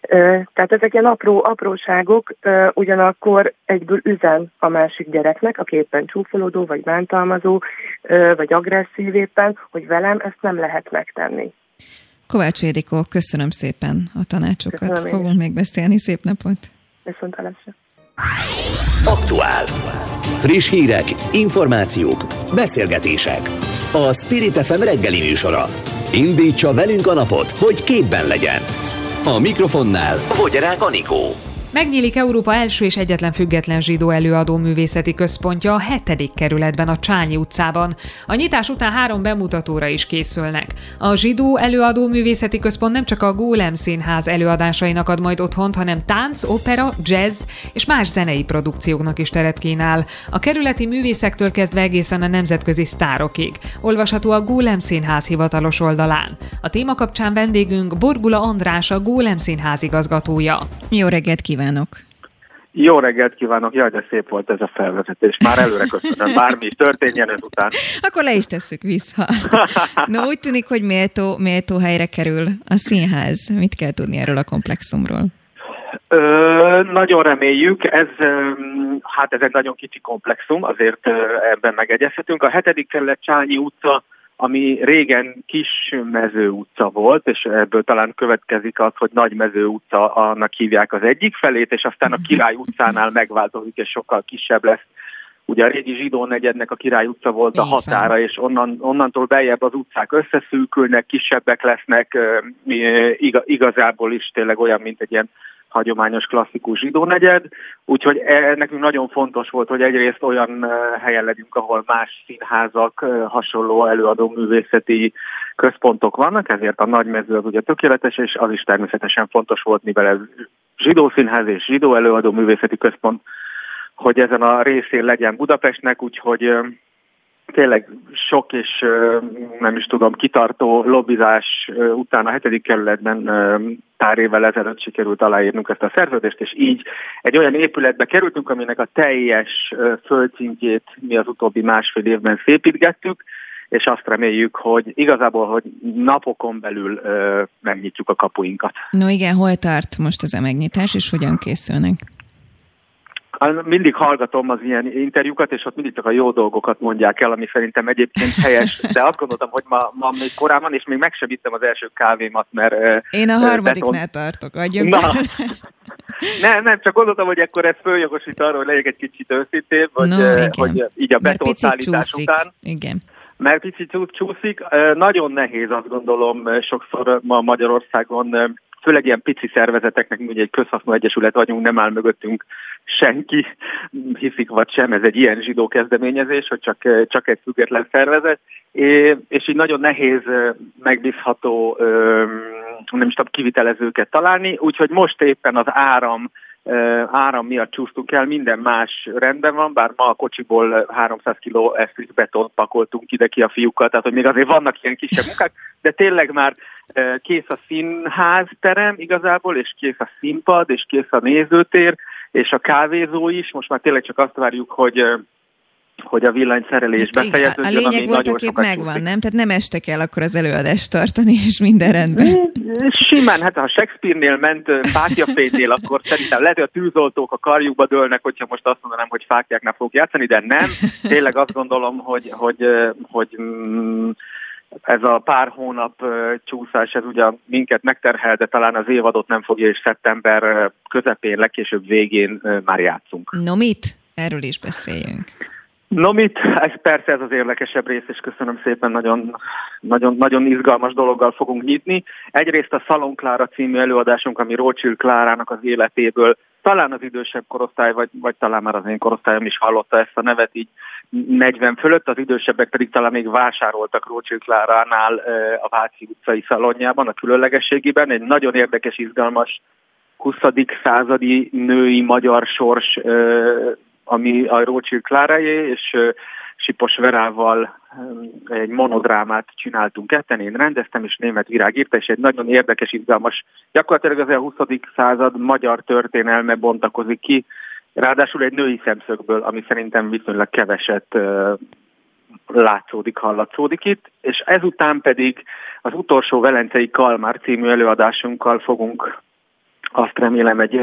Ö, tehát ezek ilyen apró apróságok, ö, ugyanakkor egyből üzen a másik gyereknek, aki éppen csúfolódó, vagy bántalmazó, ö, vagy agresszív éppen, hogy velem ezt nem lehet megtenni. Kovács Ildikó, köszönöm szépen a tanácsokat. Köszönöm, Fogunk még beszélni. Szép napot! Viszontlátásra! Aktuál! Friss hírek, információk, beszélgetések. A Spirit ef em reggeli műsora. Indítsa velünk a napot, hogy képben legyen. A mikrofonnál Vogyerák Anikó. Megnyílik Európa első és egyetlen független zsidó előadó művészeti központja a hetedik kerületben, a Csányi utcában. A nyitás után három bemutatóra is készülnek. A zsidó előadó művészeti központ nem csak a Gólem Színház előadásainak ad majd otthont, hanem tánc, opera, jazz és más zenei produkcióknak is teret kínál. A kerületi művészektől kezdve egészen a nemzetközi sztárokig. Olvasható a Gólem Színház hivatalos oldalán. A téma kapcsán vendégünk Borgula András, a Gólem Színház igazgatója. Jó reggelt kívánok! Jó reggelt kívánok! Jaj, de szép volt ez a felvezetés. Már előre köszönöm, bármi is történjen ezután. Akkor le is tesszük vissza. No, úgy tűnik, hogy méltó, méltó helyre kerül a színház. Mit kell tudni erről a komplexumról? Ö, nagyon reméljük, ez, hát ez egy nagyon kicsi komplexum, azért ebben megegyezhetünk. A hetedik kerület Csányi utca, ami régen Kis Mező utca volt, és ebből talán következik az, hogy Nagy Mező utca, annak hívják az egyik felét, és aztán a Király utcánál megváltozik, és sokkal kisebb lesz ugye a régi zsidó negyednek a Király utca volt a határa, és onnan, onnantól beljebb az utcák összeszűkülnek, kisebbek lesznek, igazából is tényleg olyan, mint egy ilyen hagyományos klasszikus zsidó negyed, úgyhogy e, nekünk nagyon fontos volt, hogy egyrészt olyan helyen legyünk, ahol más színházak, hasonló előadó művészeti központok vannak, ezért a Nagymező az ugye tökéletes, és az is természetesen fontos volt, mivel ez zsidó színház és zsidó előadó művészeti központ, hogy ezen a részén legyen Budapestnek, úgyhogy tényleg sok és nem is tudom, kitartó lobbizás után a hetedik kerületben pár évvel ezelőtt sikerült aláírnunk ezt a szerződést, és így egy olyan épületbe kerültünk, aminek a teljes földszintjét mi az utóbbi másfél évben szépítgettük, és azt reméljük, hogy igazából, hogy napokon belül megnyitjuk a kapuinkat. No igen, hol tart most ez a megnyitás, és hogyan készülnek? Mindig hallgatom az ilyen interjúkat, és ott mindig csak a jó dolgokat mondják el, ami szerintem egyébként helyes, de azt gondoltam, hogy ma, ma még korán van, és még meg sem vittem az első kávémat, mert... Én a harmadiknál beton... tartok, adjunk. Na. Nem, nem, csak gondoltam, hogy akkor ez följogosít arra, hogy legyek egy kicsit őszintébb, vagy no, hogy így a betonszállítás után... Igen. Mert picit csúszik. Nagyon nehéz, azt gondolom, sokszor ma Magyarországon... főleg ilyen pici szervezeteknek, ugye egy közhasznú egyesület vagyunk, nem áll mögöttünk senki, hiszik vagy sem, ez egy ilyen zsidó kezdeményezés, hogy csak, csak egy független szervezet, é, és így nagyon nehéz megbízható, nem is tudom, kivitelezőket találni, úgyhogy most éppen az áram, áram miatt csúsztunk el, minden más rendben van, bár ma a kocsiból háromszáz kiló esztrit betont pakoltunk ide ki a fiúkkal, tehát hogy még azért vannak ilyen kisebb munkák, de tényleg már kész a színházterem igazából, és kész a színpad, és kész a nézőtér, és a kávézó is, most már tényleg csak azt várjuk, hogy... hogy a villanyszerelés befejeződjön, ami nagyon sokat... A lényeg voltaképp megvan, nem? Tehát nem este kell akkor az előadást tartani, és minden rendben. Simán, hát ha Shakespeare-nél ment Pátyafénynél, akkor szerintem lehet, hogy a tűzoltók a karjukba dőlnek, hogyha most azt mondanám, hogy fáklyáknál fogok játszani, de nem. Tényleg azt gondolom, hogy, hogy, hogy, hogy ez a pár hónap csúszás, ez ugye minket megterhel, de talán az évadot nem fogja, és szeptember közepén, legkésőbb végén már játszunk. No mit? Erről is beszéljünk. No mit, ez persze ez az érdekesebb rész, és köszönöm szépen, nagyon, nagyon, nagyon izgalmas dologgal fogunk nyitni. Egyrészt a Szalon Klára című előadásunk, ami Rócsild Klárának az életéből, talán az idősebb korosztály, vagy, vagy talán már az én korosztályom is hallotta ezt a nevet így negyven fölött, az idősebbek pedig talán még vásároltak Rócsild Kláránál a Váci utcai szalonjában, a különlegességében. Egy nagyon érdekes, izgalmas huszadik századi női magyar sors, ami a Rócsild Klárájé, és Sipos Verával egy monodrámát csináltunk ketten, én rendeztem, és Németh Virág írta, és egy nagyon érdekes, izgalmas, gyakorlatilag az a huszadik század magyar történelme bontakozik ki, ráadásul egy női szemszögből, ami szerintem viszonylag keveset látszódik, hallatszódik itt, és ezután pedig az utolsó Velencei Kalmár című előadásunkkal fogunk, azt remélem, egy,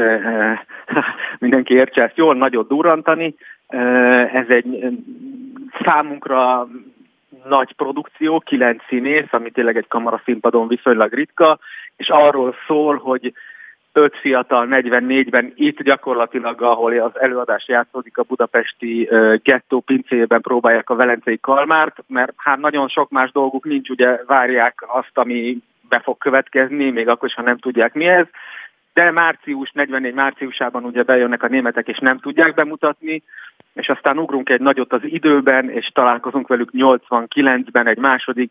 mindenki értse ezt jól, nagyot durrantani. Ez egy számunkra nagy produkció, kilenc színész, ami tényleg egy kamaraszínpadon viszonylag ritka, és arról szól, hogy öt fiatal negyvennégyben itt gyakorlatilag, ahol az előadás játszódik, a budapesti gettó pincéjében próbálják a Velencei Kalmárt, mert hát nagyon sok más dolguk nincs, ugye várják azt, ami be fog következni, még akkor is, ha nem tudják mi ez. De március, negyvennégy márciusában ugye bejönnek a németek, és nem tudják bemutatni, és aztán ugrunk egy nagyot az időben, és találkozunk velük nyolcvankilencben egy második,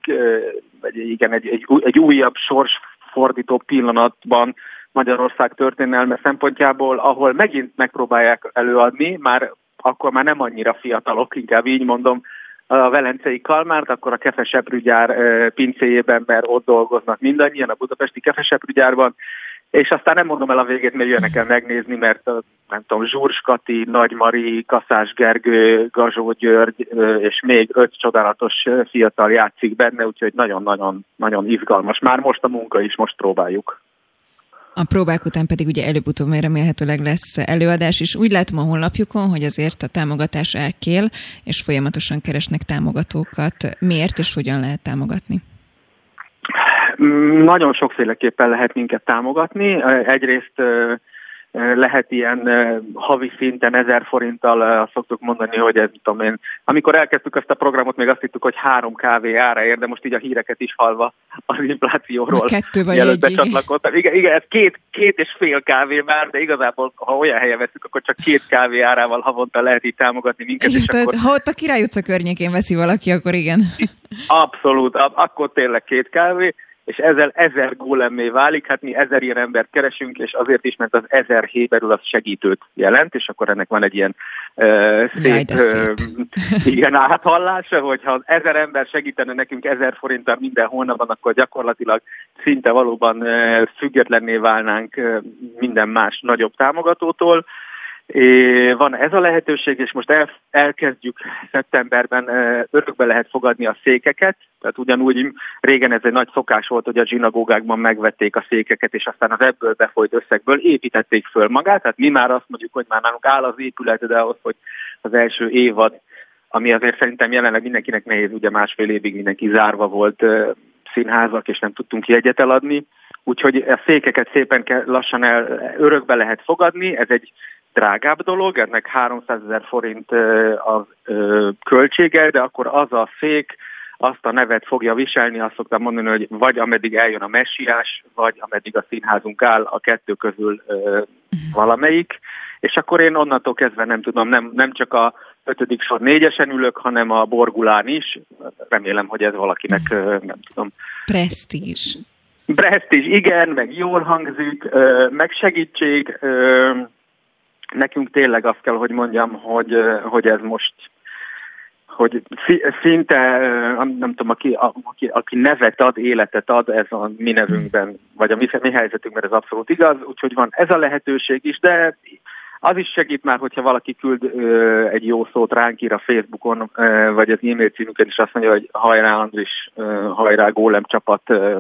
igen, egy, egy, egy újabb sorsfordító pillanatban Magyarország történelme szempontjából, ahol megint megpróbálják előadni, már akkor már nem annyira fiatalok, inkább így mondom, a Velencei Kalmárt, akkor a kefeseprűgyár pincéjében, mert ott dolgoznak mindannyian a budapesti kefeseprűgyárban, és aztán nem mondom el a végét, mert jönnek el megnézni, mert nem tudom, Zsurs Kati, Nagy Mari, Kaszás Gergő, Gazsó György, és még öt csodálatos fiatal játszik benne, úgyhogy nagyon-nagyon nagyon izgalmas. Már most a munka is, most próbáljuk. A próbák után pedig ugye előbb-utóbb remélhetőleg lesz előadás, és úgy látom a honlapjukon, hogy azért a támogatás elkél, és folyamatosan keresnek támogatókat. Miért és hogyan lehet támogatni? Nagyon sokféleképpen lehet minket támogatni. Egyrészt lehet ilyen havi szinten ezer forinttal, szoktuk mondani, hogy ez, tudom én, amikor elkezdtük ezt a programot, még azt hittük, hogy három kávé ára ér, de most így a híreket is hallva az inflációról mielőtt becsatlakoztam. Igen, igen, ez két, két és fél kávé már, de igazából, ha olyan helyen veszünk, akkor csak két kávé árával havonta lehet így támogatni minket. És tehát, akkor... Ha ott a Király utca környékén veszi valaki, akkor igen. Abszolút, ab, akkor tényleg két kávé. És ezzel ezer gólemé válik, hát mi ezer ilyen embert keresünk, és azért is, mert az ezer héberül az segítőt jelent, és akkor ennek van egy ilyen uh, szép, uh, ilyen áthallása, hogyha az ezer ember segítene nekünk ezer forinttal minden hónapban, akkor gyakorlatilag szinte valóban uh, függetlenné válnánk uh, minden más nagyobb támogatótól. É, van ez a lehetőség, és most el, elkezdjük szeptemberben, örökbe lehet fogadni a székeket, tehát ugyanúgy régen ez egy nagy szokás volt, hogy a zsinagógákban megvették a székeket, és aztán az ebből befolyt összegből építették föl magát, tehát mi már azt mondjuk, hogy már nálunk áll az épület, de ahhoz, hogy az első évad, ami azért szerintem jelenleg mindenkinek nehéz, ugye másfél évig mindenki zárva volt színházak, és nem tudtunk jegyet eladni, úgyhogy a székeket szépen lassan el, örökbe lehet fogadni, ez egy drágább dolog, ennek háromszázezer forint a költsége, de akkor az a szék azt a nevet fogja viselni, azt szoktam mondani, hogy vagy ameddig eljön a messiás, vagy ameddig a színházunk áll, a kettő közül valamelyik, és akkor én onnantól kezdve nem tudom, nem, nem csak a ötödik sor négyesen ülök, hanem a borgulán is, remélem, hogy ez valakinek, nem tudom. Presztízs. Presztízs, igen, meg jól hangzik, meg segítség. Nekünk tényleg azt kell, hogy mondjam, hogy, hogy ez most, hogy szinte, nem tudom, aki, aki, aki nevet ad, életet ad, ez a mi nevünkben, vagy a mi, mi helyzetünkben ez abszolút igaz, úgyhogy van ez a lehetőség is, de az is segít már, hogyha valaki küld ö, egy jó szót ránk, ír a Facebookon, ö, vagy az e-mail címünkön, és azt mondja, hogy hajrá Andris, ö, hajrá Gólem csapat, ö,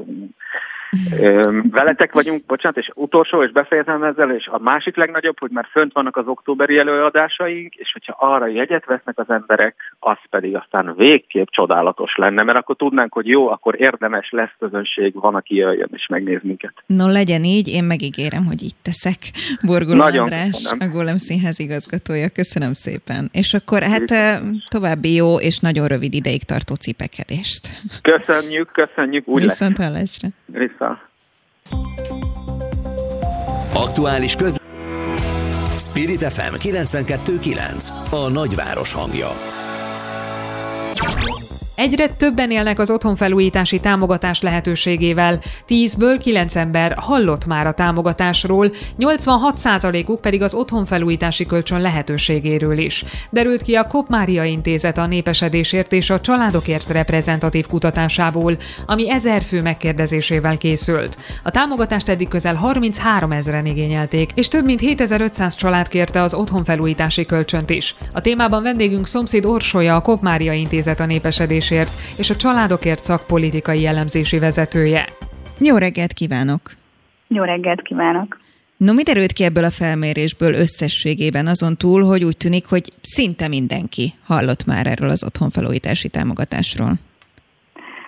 veletek vagyunk, bocsánat, és utolsó, és befejezem ezzel, és a másik legnagyobb, hogy már fönt vannak az októberi előadásaink, és hogyha arra jegyet vesznek az emberek, az pedig aztán végképp csodálatos lenne, mert akkor tudnánk, hogy jó, akkor érdemes lesz, közönség van, aki jöjjön és megnéz minket. No, legyen így, én megígérem, hogy így teszek. Borguló András, a Gólem Színház igazgatója, köszönöm szépen. És akkor hát további jó és nagyon rövid ideig tartó cipekedést. Köszönjük, köszönjük, úgy viszont hallásra. Aktuális közlekedés. Spirit ef em kilencvenkettő kilenc, a nagyváros hangja. Egyre többen élnek az otthonfelújítási támogatás lehetőségével. tízből kilenc ember hallott már a támogatásról, nyolcvanhat százalékuk pedig az otthonfelújítási kölcsön lehetőségéről is. Derült ki a Kopp Mária Intézet a népesedésért és a családokért reprezentatív kutatásából, ami ezer fő megkérdezésével készült. A támogatást eddig közel harminchárom ezeren igényelték, és több mint hétezer-ötszáz család kérte az otthonfelújítási kölcsönt is. A témában vendégünk szomszéd Orsolya, a Kopp Mária Intézet a népesedésért és a családokért szakpolitikai elemzési vezetője. Jó reggelt kívánok! Jó reggelt kívánok! No, mi derült ki ebből a felmérésből összességében azon túl, hogy úgy tűnik, hogy szinte mindenki hallott már erről az otthonfelújítási támogatásról?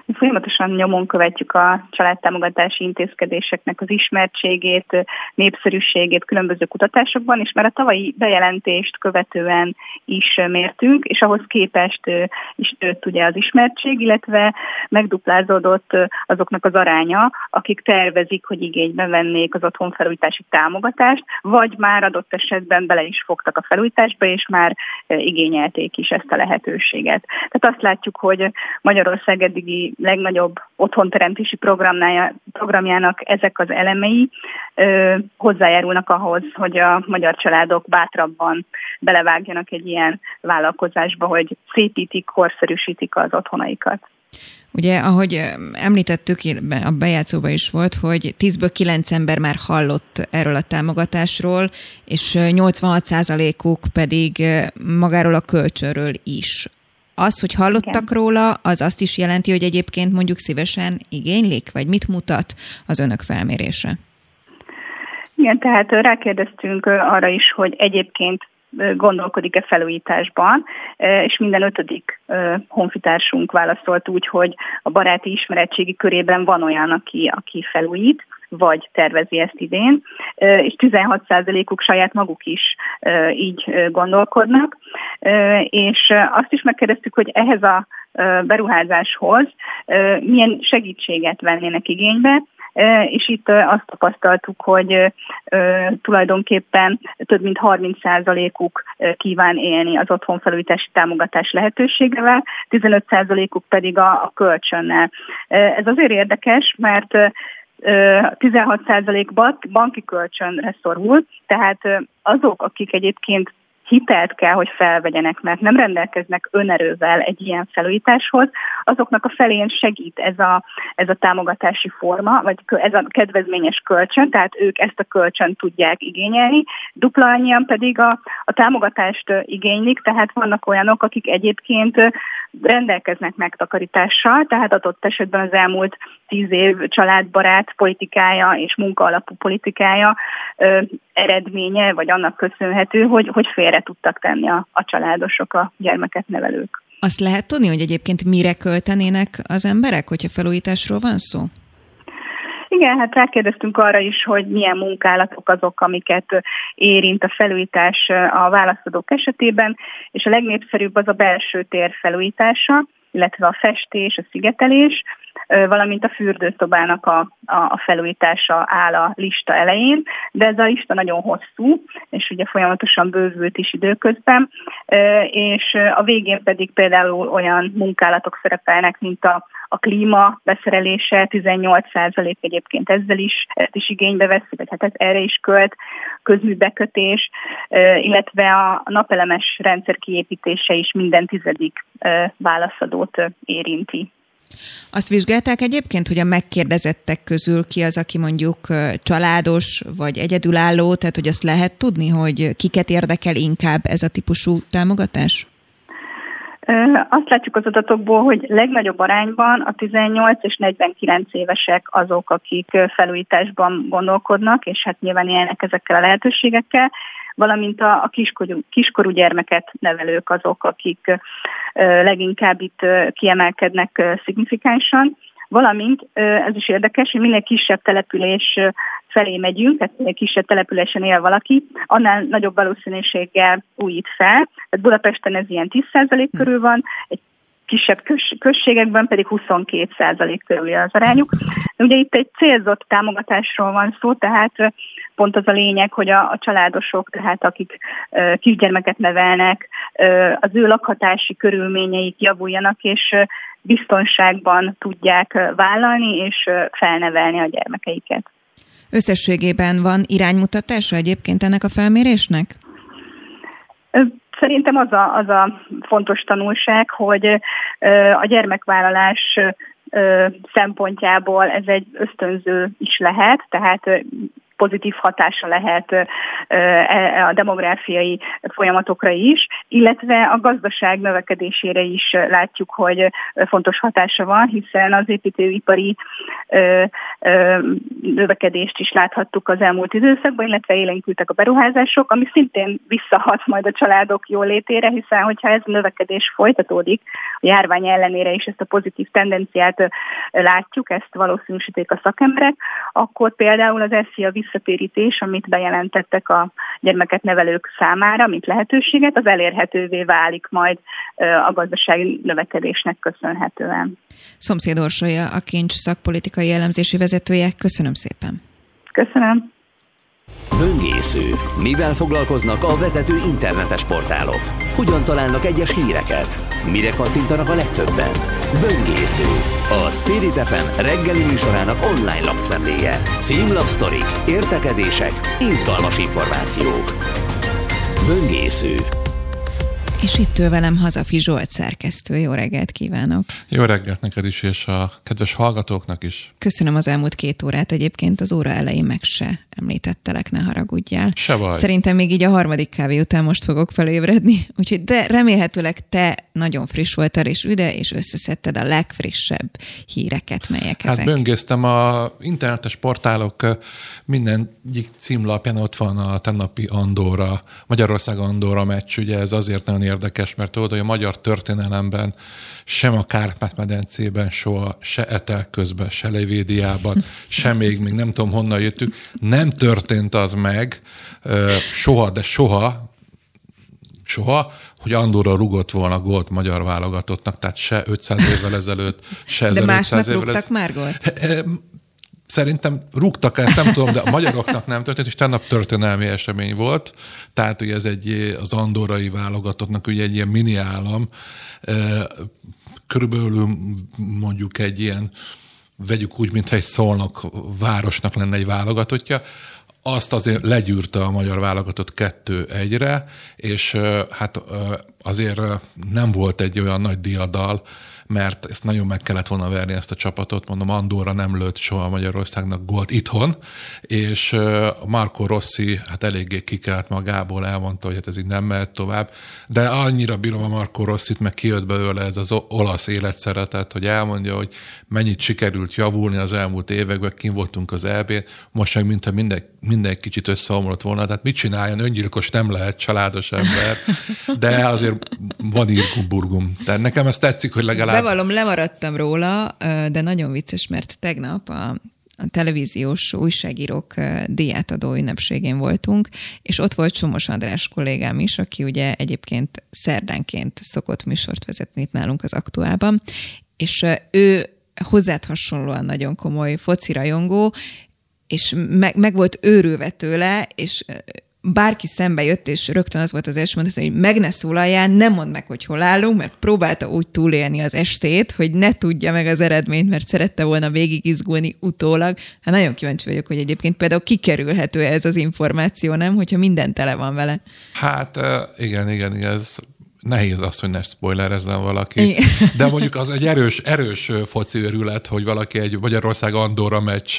Mi folyamatosan nyomon követjük a családtámogatási intézkedéseknek az ismertségét, népszerűségét különböző kutatásokban, és már a tavalyi bejelentést követően is mértünk, és ahhoz képest is nőtt ugye az ismertség, illetve megduplázódott azoknak az aránya, akik tervezik, hogy igénybe vennék az otthonfelújítási támogatást, vagy már adott esetben bele is fogtak a felújításba, és már igényelték is ezt a lehetőséget. Tehát azt látjuk, hogy Magyarország eddigi legnagyobb otthonteremtési programjának ezek az elemei ö, hozzájárulnak ahhoz, hogy a magyar családok bátrabban belevágjanak egy ilyen vállalkozásba, hogy szépítik, korszerűsítik az otthonaikat. Ugye, ahogy említettük, a bejátszóban is volt, hogy tízből kilenc ember már hallott erről a támogatásról, és nyolcvanhat százalékuk pedig magáról a kölcsönről is. Az, hogy hallottak Igen. róla, az azt is jelenti, hogy egyébként mondjuk szívesen igénylik, vagy mit mutat az önök felmérése? Igen, tehát rákérdeztünk arra is, hogy egyébként gondolkodik-e felújításban, és minden ötödik honfitársunk válaszolt úgy, hogy a baráti ismeretségi körében van olyan, aki, aki felújít, vagy tervezi ezt idén, és tizenhat százalékuk saját maguk is így gondolkodnak. És azt is megkérdeztük, hogy ehhez a beruházáshoz milyen segítséget vennének igénybe, és itt azt tapasztaltuk, hogy tulajdonképpen több mint harminc százalékuk kíván élni az otthonfelújítási támogatás lehetőségével, tizenöt százalékuk pedig a kölcsönnel. Ez azért érdekes, mert tizenhat százalékban banki kölcsönre szorul, tehát azok, akik egyébként hitelt kell, hogy felvegyenek, mert nem rendelkeznek önerővel egy ilyen felújításhoz, azoknak a felén segít ez a, ez a támogatási forma, vagy ez a kedvezményes kölcsön, tehát ők ezt a kölcsönt tudják igényelni, dupla annyian pedig a, a támogatást igénylik, tehát vannak olyanok, akik egyébként rendelkeznek megtakarítással, tehát adott esetben az elmúlt tíz év családbarát politikája és munkaalapú politikája ö, eredménye, vagy annak köszönhető, hogy, hogy félre tudtak tenni a, a családosok, a gyermeket nevelők. Azt lehet tudni, hogy egyébként mire költenének az emberek, hogyha felújításról van szó? Igen, hát rákérdeztünk arra is, hogy milyen munkálatok azok, amiket érint a felújítás a válaszadók esetében, és a legnépszerűbb az a belső tér felújítása, illetve a festés, a szigetelés, valamint a fürdőszobának a, a felújítása áll a lista elején, de ez a lista nagyon hosszú, és ugye folyamatosan bővült is időközben, és a végén pedig például olyan munkálatok szerepelnek, mint a A klíma beszerelése, tizennyolc százalék egyébként ezzel is, ezt is igénybe veszik, vagy hát ez erre is költ, közműbekötés, illetve a napelemes rendszer kiépítése is minden tizedik válaszadót érinti. Azt vizsgálták egyébként, hogy a megkérdezettek közül ki az, aki mondjuk családos vagy egyedülálló, tehát hogy azt lehet tudni, hogy kiket érdekel inkább ez a típusú támogatás? Azt látjuk az adatokból, hogy legnagyobb arányban a tizennyolc és negyvenkilenc évesek azok, akik felújításban gondolkodnak, és hát nyilván élnek ezekkel a lehetőségekkel, valamint a kiskorú, kiskorú gyermeket nevelők azok, akik leginkább itt kiemelkednek szignifikánsan, valamint ez is érdekes, hogy minél kisebb település felé megyünk, tehát minél kisebb településen él valaki, annál nagyobb valószínűséggel újít fel. Tehát Budapesten ez ilyen tíz százalék körül van, egy kisebb községekben pedig huszonkettő százalék körül az arányuk. De ugye itt egy célzott támogatásról van szó, tehát pont az a lényeg, hogy a, a családosok, tehát akik ö, kisgyermeket nevelnek, ö, az ő lakhatási körülményeik javuljanak, és ö, biztonságban tudják vállalni és felnevelni a gyermekeiket. Összességében van iránymutatása egyébként ennek a felmérésnek? Szerintem az a, az a fontos tanulság, hogy a gyermekvállalás szempontjából ez egy ösztönző is lehet, tehát pozitív hatása lehet a demográfiai folyamatokra is, illetve a gazdaság növekedésére is látjuk, hogy fontos hatása van, hiszen az építőipari növekedést is láthattuk az elmúlt időszakban, illetve élénkültek a beruházások, ami szintén visszahat majd a családok jólétére, hiszen hogyha ez a növekedés folytatódik, a járvány ellenére is ezt a pozitív tendenciát látjuk, ezt valószínűsítik a szakemberek, akkor például az eszi a visszatérítés, amit bejelentettek a gyermeket nevelők számára, mint lehetőséget, az elérhetővé válik majd a gazdasági növekedésnek köszönhetően. Szomszéd Orsolya, a Kincs szakpolitikai elemzési vezetője. Köszönöm szépen! Köszönöm! Böngésző. Mivel foglalkoznak a vezető internetes portálok? Hogyan találnak egyes híreket? Mire kattintanak a legtöbben? Böngésző. A Spirit ef em reggeli műsorának online lapszemléje. Címlapsztorik, értekezések, izgalmas információk. Böngésző. És itt ül velem Hazafi Zsolt szerkesztő. Jó reggelt kívánok! Jó reggelt neked is, és a kedves hallgatóknak is. Köszönöm az elmúlt két órát. Egyébként az óra elején meg se említettelek, ne haragudjál. Se baj. Szerintem még így a harmadik kávé után most fogok felébredni. Úgyhogy de remélhetőleg te nagyon friss voltál és üde, és összeszedted a legfrissebb híreket, melyek hát ezek. Hát böngésztem a internetes portálok minden címlapján, ott van a tegnapi Andorra, Magyarország Andorra meccs, ugye ez azért nagyon érdekes, mert tudod, hogy a magyar történelemben sem a Kárpát-medencében soha, se Etel közben, se Levédiában, sem még, még nem tudom honnan jöttük, nem történt az meg soha, de soha, soha, hogy Andorra rugott volna gólt magyar válogatottnak, tehát se ötszáz évvel ezelőtt, se ezerötszáz évvel ezelőtt. De másnak rúgtak már gólt? Szerintem rúgtak el, nem tudom, de a magyaroknak nem történt, és tegnap történelmi esemény volt. Tehát ugye ez egy, az andorrai válogatottnak ugye egy ilyen mini állam, körülbelül mondjuk egy ilyen, vegyük úgy, mintha egy Szolnok városnak lenne egy válogatottja. Azt azért legyűrte a magyar válogatott kettő egyre, és hát azért nem volt egy olyan nagy diadal, mert ezt nagyon meg kellett volna verni ezt a csapatot, mondom, Andorra nem lőtt soha Magyarországnak gólt itthon, és Marco Rossi hát eléggé kikelt magából, elmondta, hogy hát ez így nem mehet tovább, de annyira bírom a Marco Rossit, meg kijött belőle ez az olasz életszeretet, hogy elmondja, hogy mennyit sikerült javulni az elmúlt években, kint voltunk az é bén, most meg mintha minden, minden kicsit összeomlott volna, tehát mit csináljon, öngyilkos nem lehet, családos ember, de azért van irgum-burgum. Tehát nekem ez tetszik, hogy legalább bevallom, lemaradtam róla, de nagyon vicces, mert tegnap a, a televíziós újságírók díjátadó ünnepségén voltunk, és ott volt Somos András kollégám is, aki ugye egyébként szerdánként szokott műsort vezetni itt nálunk az Aktuálban, és ő hozzád hasonlóan nagyon komoly focirajongó, és meg, meg volt őrülve tőle, és bárki szembe jött, és rögtön az volt az első mondat, hogy meg ne szólaljál, nem mondd meg, hogy hol állunk, mert próbálta úgy túlélni az estét, hogy ne tudja meg az eredményt, mert szerette volna végig izgulni utólag. Hát nagyon kíváncsi vagyok, hogy egyébként például kikerülhető ez az információ, nem? Hogyha minden tele van vele. Hát igen, igen, igen, ez nehéz az, hogy ne spoilerezzen valaki. Igen. De mondjuk az egy erős, erős foci őrület, hogy valaki egy Magyarország-Andorra meccs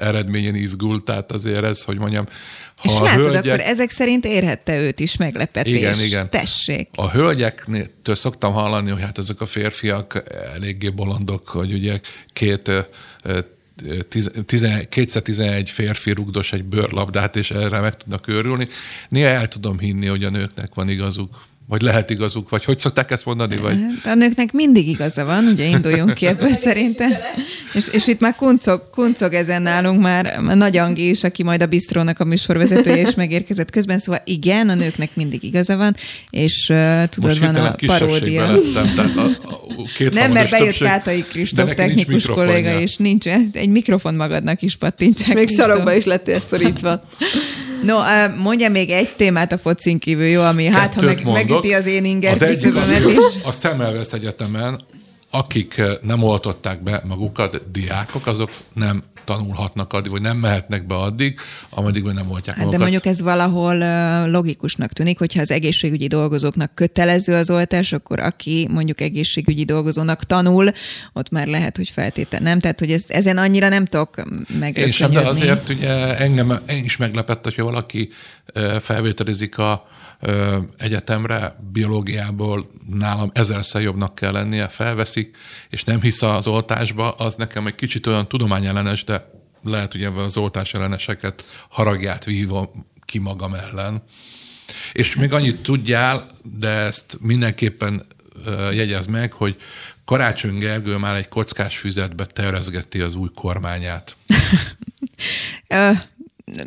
eredményén izgul, tehát azért ez, hogy mondjam, ha és látod, hölgyek... akkor ezek szerint érhette őt is meglepetés. Igen, igen. Tessék. A hölgyektől szoktam hallani, hogy hát ezek a férfiak eléggé bolondok, hogy ugye két kétszer tizenegy férfi rugdos egy bőrlabdát, és erre meg tudnak őrülni. Néha el tudom hinni, hogy a nőknek van igazuk. Vagy lehet igazuk, vagy hogy szokták ezt mondani? Vagy? A nőknek mindig igaza van, ugye induljunk ki ebből szerintem. És, és itt már kuncog, kuncog ezen nálunk már Nagy Angi is, aki majd a Bistrónak a műsorvezetője is megérkezett közben, szóval igen, a nőknek mindig igaza van, és uh, tudod, van a paródia. Lettem, tehát a, a nem, mert bejött többség, Tátai Kristóf technikus kolléga, és nincs, egy mikrofon magadnak is pattintsák. Még sarokba is lettél szorítva. No, mondja még egy témát a focin kívül, jó, ami kettőt hát, ha meg, megüti az én inger küszöbömet is. A Semmelweis Egyetemen, akik nem oltották be magukat, diákok, azok nem tanulhatnak addig, vagy nem mehetnek be addig, ameddig nem oltják magukat. De mondjuk ez valahol logikusnak tűnik, hogyha az egészségügyi dolgozóknak kötelező az oltás, akkor aki mondjuk egészségügyi dolgozónak tanul, ott már lehet, hogy feltétel nem. Tehát, hogy ez, ezen annyira nem tudok megrökönyödni. És de azért ugye engem is meglepett, hogyha valaki felvételizik a egyetemre, biológiából nálam ezerszer jobbnak kell lennie, felveszik, és nem hisz az oltásba, az nekem egy kicsit olyan tudományellenes, de lehet, hogy ebben az oltáselleneseket haragját vívom ki magam ellen. És még annyit tudjál, de ezt mindenképpen jegyezd meg, hogy Karácsony Gergő már egy kockás füzetbe tervezgeti az új kormányát.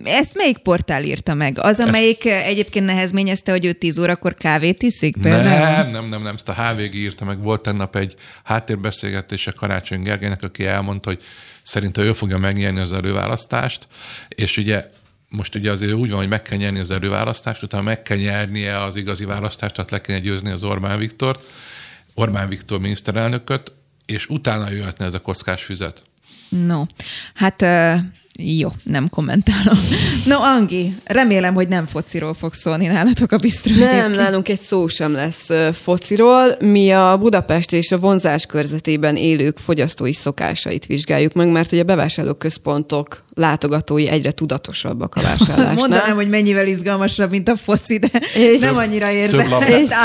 Ezt melyik portál írta meg? Az, amelyik ezt... egyébként nehezményezte, hogy ő tíz órakor kávét iszik? Például? Nem, nem, nem, nem. Ezt a há vé gé írta meg. Volt tegnap egy háttérbeszélgetése Karácsony Gergelynek, aki elmondta, hogy szerinte ő fogja megnyerni az előválasztást, és ugye most ugye azért úgy van, hogy meg kell nyerni az előválasztást, utána meg kell nyernie az igazi választást, tehát le kell győzni az Orbán Viktort, Orbán Viktor miniszterelnököt, és utána jöhetne ez a kockás füzet. No, hát... Uh... Jó, nem kommentálom. No, Angi, remélem, hogy nem fociról fog szólni nálatok a Bistró. Nem, egyébként. Nálunk egy szó sem lesz fociról. Mi a Budapest és a vonzás körzetében élők fogyasztói szokásait vizsgáljuk meg, mert ugye a bevásárlóközpontok látogatói egyre tudatosabbak a vásárlásnál. Mondanám, hogy mennyivel izgalmasabb, mint a foci, de és nem annyira érdekel.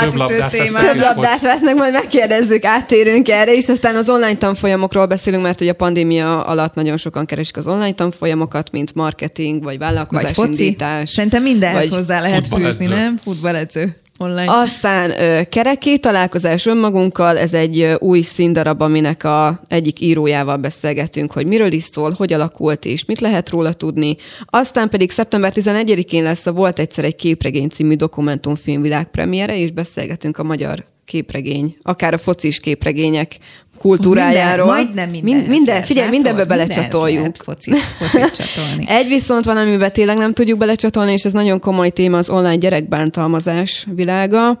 Több labdát, több labdát vesznek, majd megkérdezzük, áttérünk erre, és aztán az online tanfolyamokról beszélünk, mert ugye a pandémia alatt nagyon sokan keresik az online tanfolyamokat, mint marketing, vagy vállalkozásindítás. Szerintem mindenhez hozzá lehet fűzni, nem? Futballedző. online. Aztán kereké találkozás önmagunkkal, ez egy új színdarab, aminek a egyik írójával beszélgetünk, hogy miről is szól, hogy alakult és mit lehet róla tudni. Aztán pedig szeptember tizenegyedikén lesz a Volt egyszer egy képregény című dokumentumfilm világpremiere, és beszélgetünk a magyar képregény, akár a focis képregények kultúrájáról. Minden, majdnem minden. Mind, minden figyelj, mindenbe belecsatoljuk. Focit, focit csatolni. Egy viszont van, amiben tényleg nem tudjuk belecsatolni, és ez nagyon komoly téma, az online gyerekbántalmazás világa.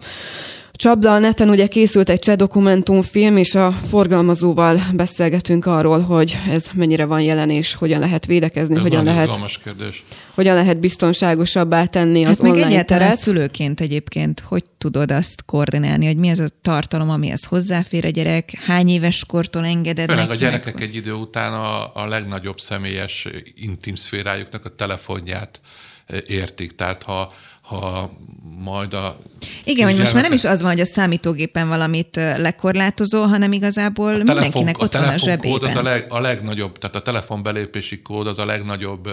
Csapda a neten ugye készült egy cseh dokumentumfilm, és a forgalmazóval beszélgetünk arról, hogy ez mennyire van jelen, és hogyan lehet védekezni, ez hogyan lehet, hogyan lehet biztonságosabbá tenni hát az online teret. Hát meg egyáltalán szülőként egyébként, hogy tudod azt koordinálni, hogy mi ez a tartalom, amihez hozzáfér a gyerek, hány éves kortól engeded neki? Főleg a gyerekek meg... egy idő után a, a legnagyobb személyes intim szférájuknak a telefonját értik. Tehát ha ha majd a... Igen, hogy most már nem is az van, hogy a számítógépen valamit lekorlátozó, hanem igazából telefon, mindenkinek ott van a zsebében. A, leg, a legnagyobb, tehát a telefon belépési kód az a legnagyobb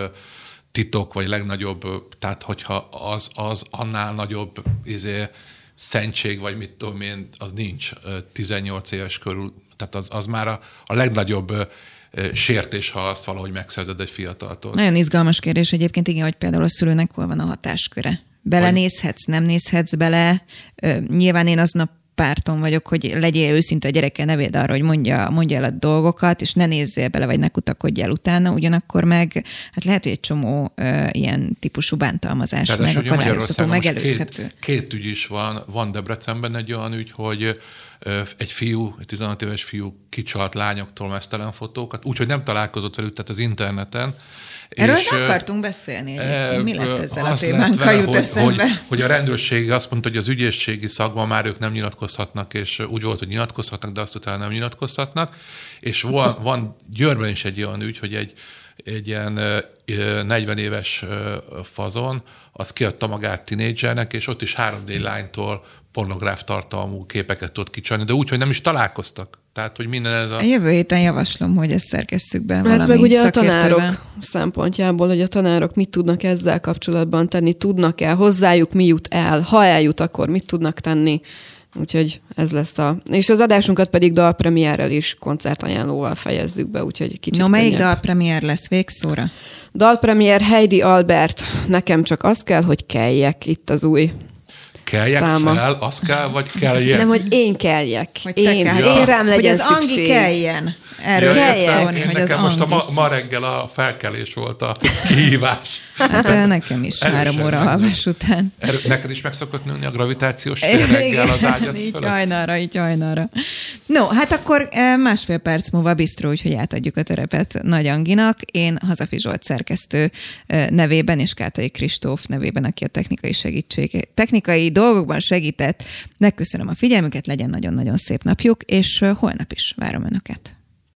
titok, vagy legnagyobb, tehát hogyha az, az annál nagyobb izé, szentség, vagy mit tudom én, az nincs tizennyolc éves körül, tehát az, az már a, a legnagyobb sértés, ha azt valahogy megszerzed egy fiataltól. Nagyon izgalmas kérdés egyébként, igen, hogy például a szülőnek hol van a hatásköre. Belenézhetsz, nem nézhetsz bele. Nyilván én aznap párton vagyok, hogy legyél őszinte a gyereke, ne védd arra, hogy mondja, mondja el a dolgokat, és ne nézzél bele, vagy ne kutakodj el utána, ugyanakkor meg, hát lehet, hogy egy csomó uh, ilyen típusú bántalmazás megakadályozható, megelőzhető. Két, két ügy is van, van Debrecenben egy olyan ügy, hogy egy fiú, egy tizenhat éves fiú kicsalt lányoktól meztelen fotókat, úgyhogy nem találkozott velük, tehát az interneten. Erről és, akartunk beszélni egyébként, mi lett ezzel a témánkkal jut eszembe. Hogy, hogy a rendőrség azt mondta, hogy az ügyészségi szakban már ők nem nyilatkozhatnak, és úgy volt, hogy nyilatkozhatnak, de azt utána nem nyilatkozhatnak. És van, van Győrben is egy olyan ügy, hogy egy, egy ilyen negyven éves fazon, az kiadta magát tinédzsernek, és ott is három dé lánytól pornográf tartalmú képeket tud kicsalni, de úgy, hogy nem is találkoztak. Tehát, hogy minden ez a... a jövő héten javaslom, hogy ezt szerkesszük be hát valami szakértőben. Hát meg ugye a tanárok szempontjából, hogy a tanárok mit tudnak ezzel kapcsolatban tenni, tudnak-e, hozzájuk mi jut el, ha eljut, akkor mit tudnak tenni. Úgyhogy ez lesz a... És az adásunkat pedig dalpremiérrel és koncertajánlóval fejezzük be, úgyhogy kicsit... No, melyik dalpremiér lesz végszóra? Dalpremiér Heidi Albert, Nekem csak az kell, hogy keljek, itt az új... Keljek száma. Fel, az kell, vagy keljek? Nem, hogy én keljek. Hogy én. Kell. Ja. Én rám legyen szükség. Hogy az szükség. Angi keljen. Erről kell szólni, hogy az most Angi. A ma reggel a felkelés volt a kihívás. Hát nekem is három óra alvás után. Erő, neked is meg szokott nőni a gravitációs tér reggel az ágyat fölött? Így hajnalra, így hajnalra. No, hát akkor másfél perc múlva bistró, úgyhogy átadjuk a terepet Nagy Anginak. Én Hazafi Zsolt szerkesztő nevében, és Kátai Kristóf nevében, aki a technikai segítség, technikai dolgokban segített. Megköszönöm a figyelmüket, legyen nagyon-nagyon szép napjuk, és holnap is várom önöket.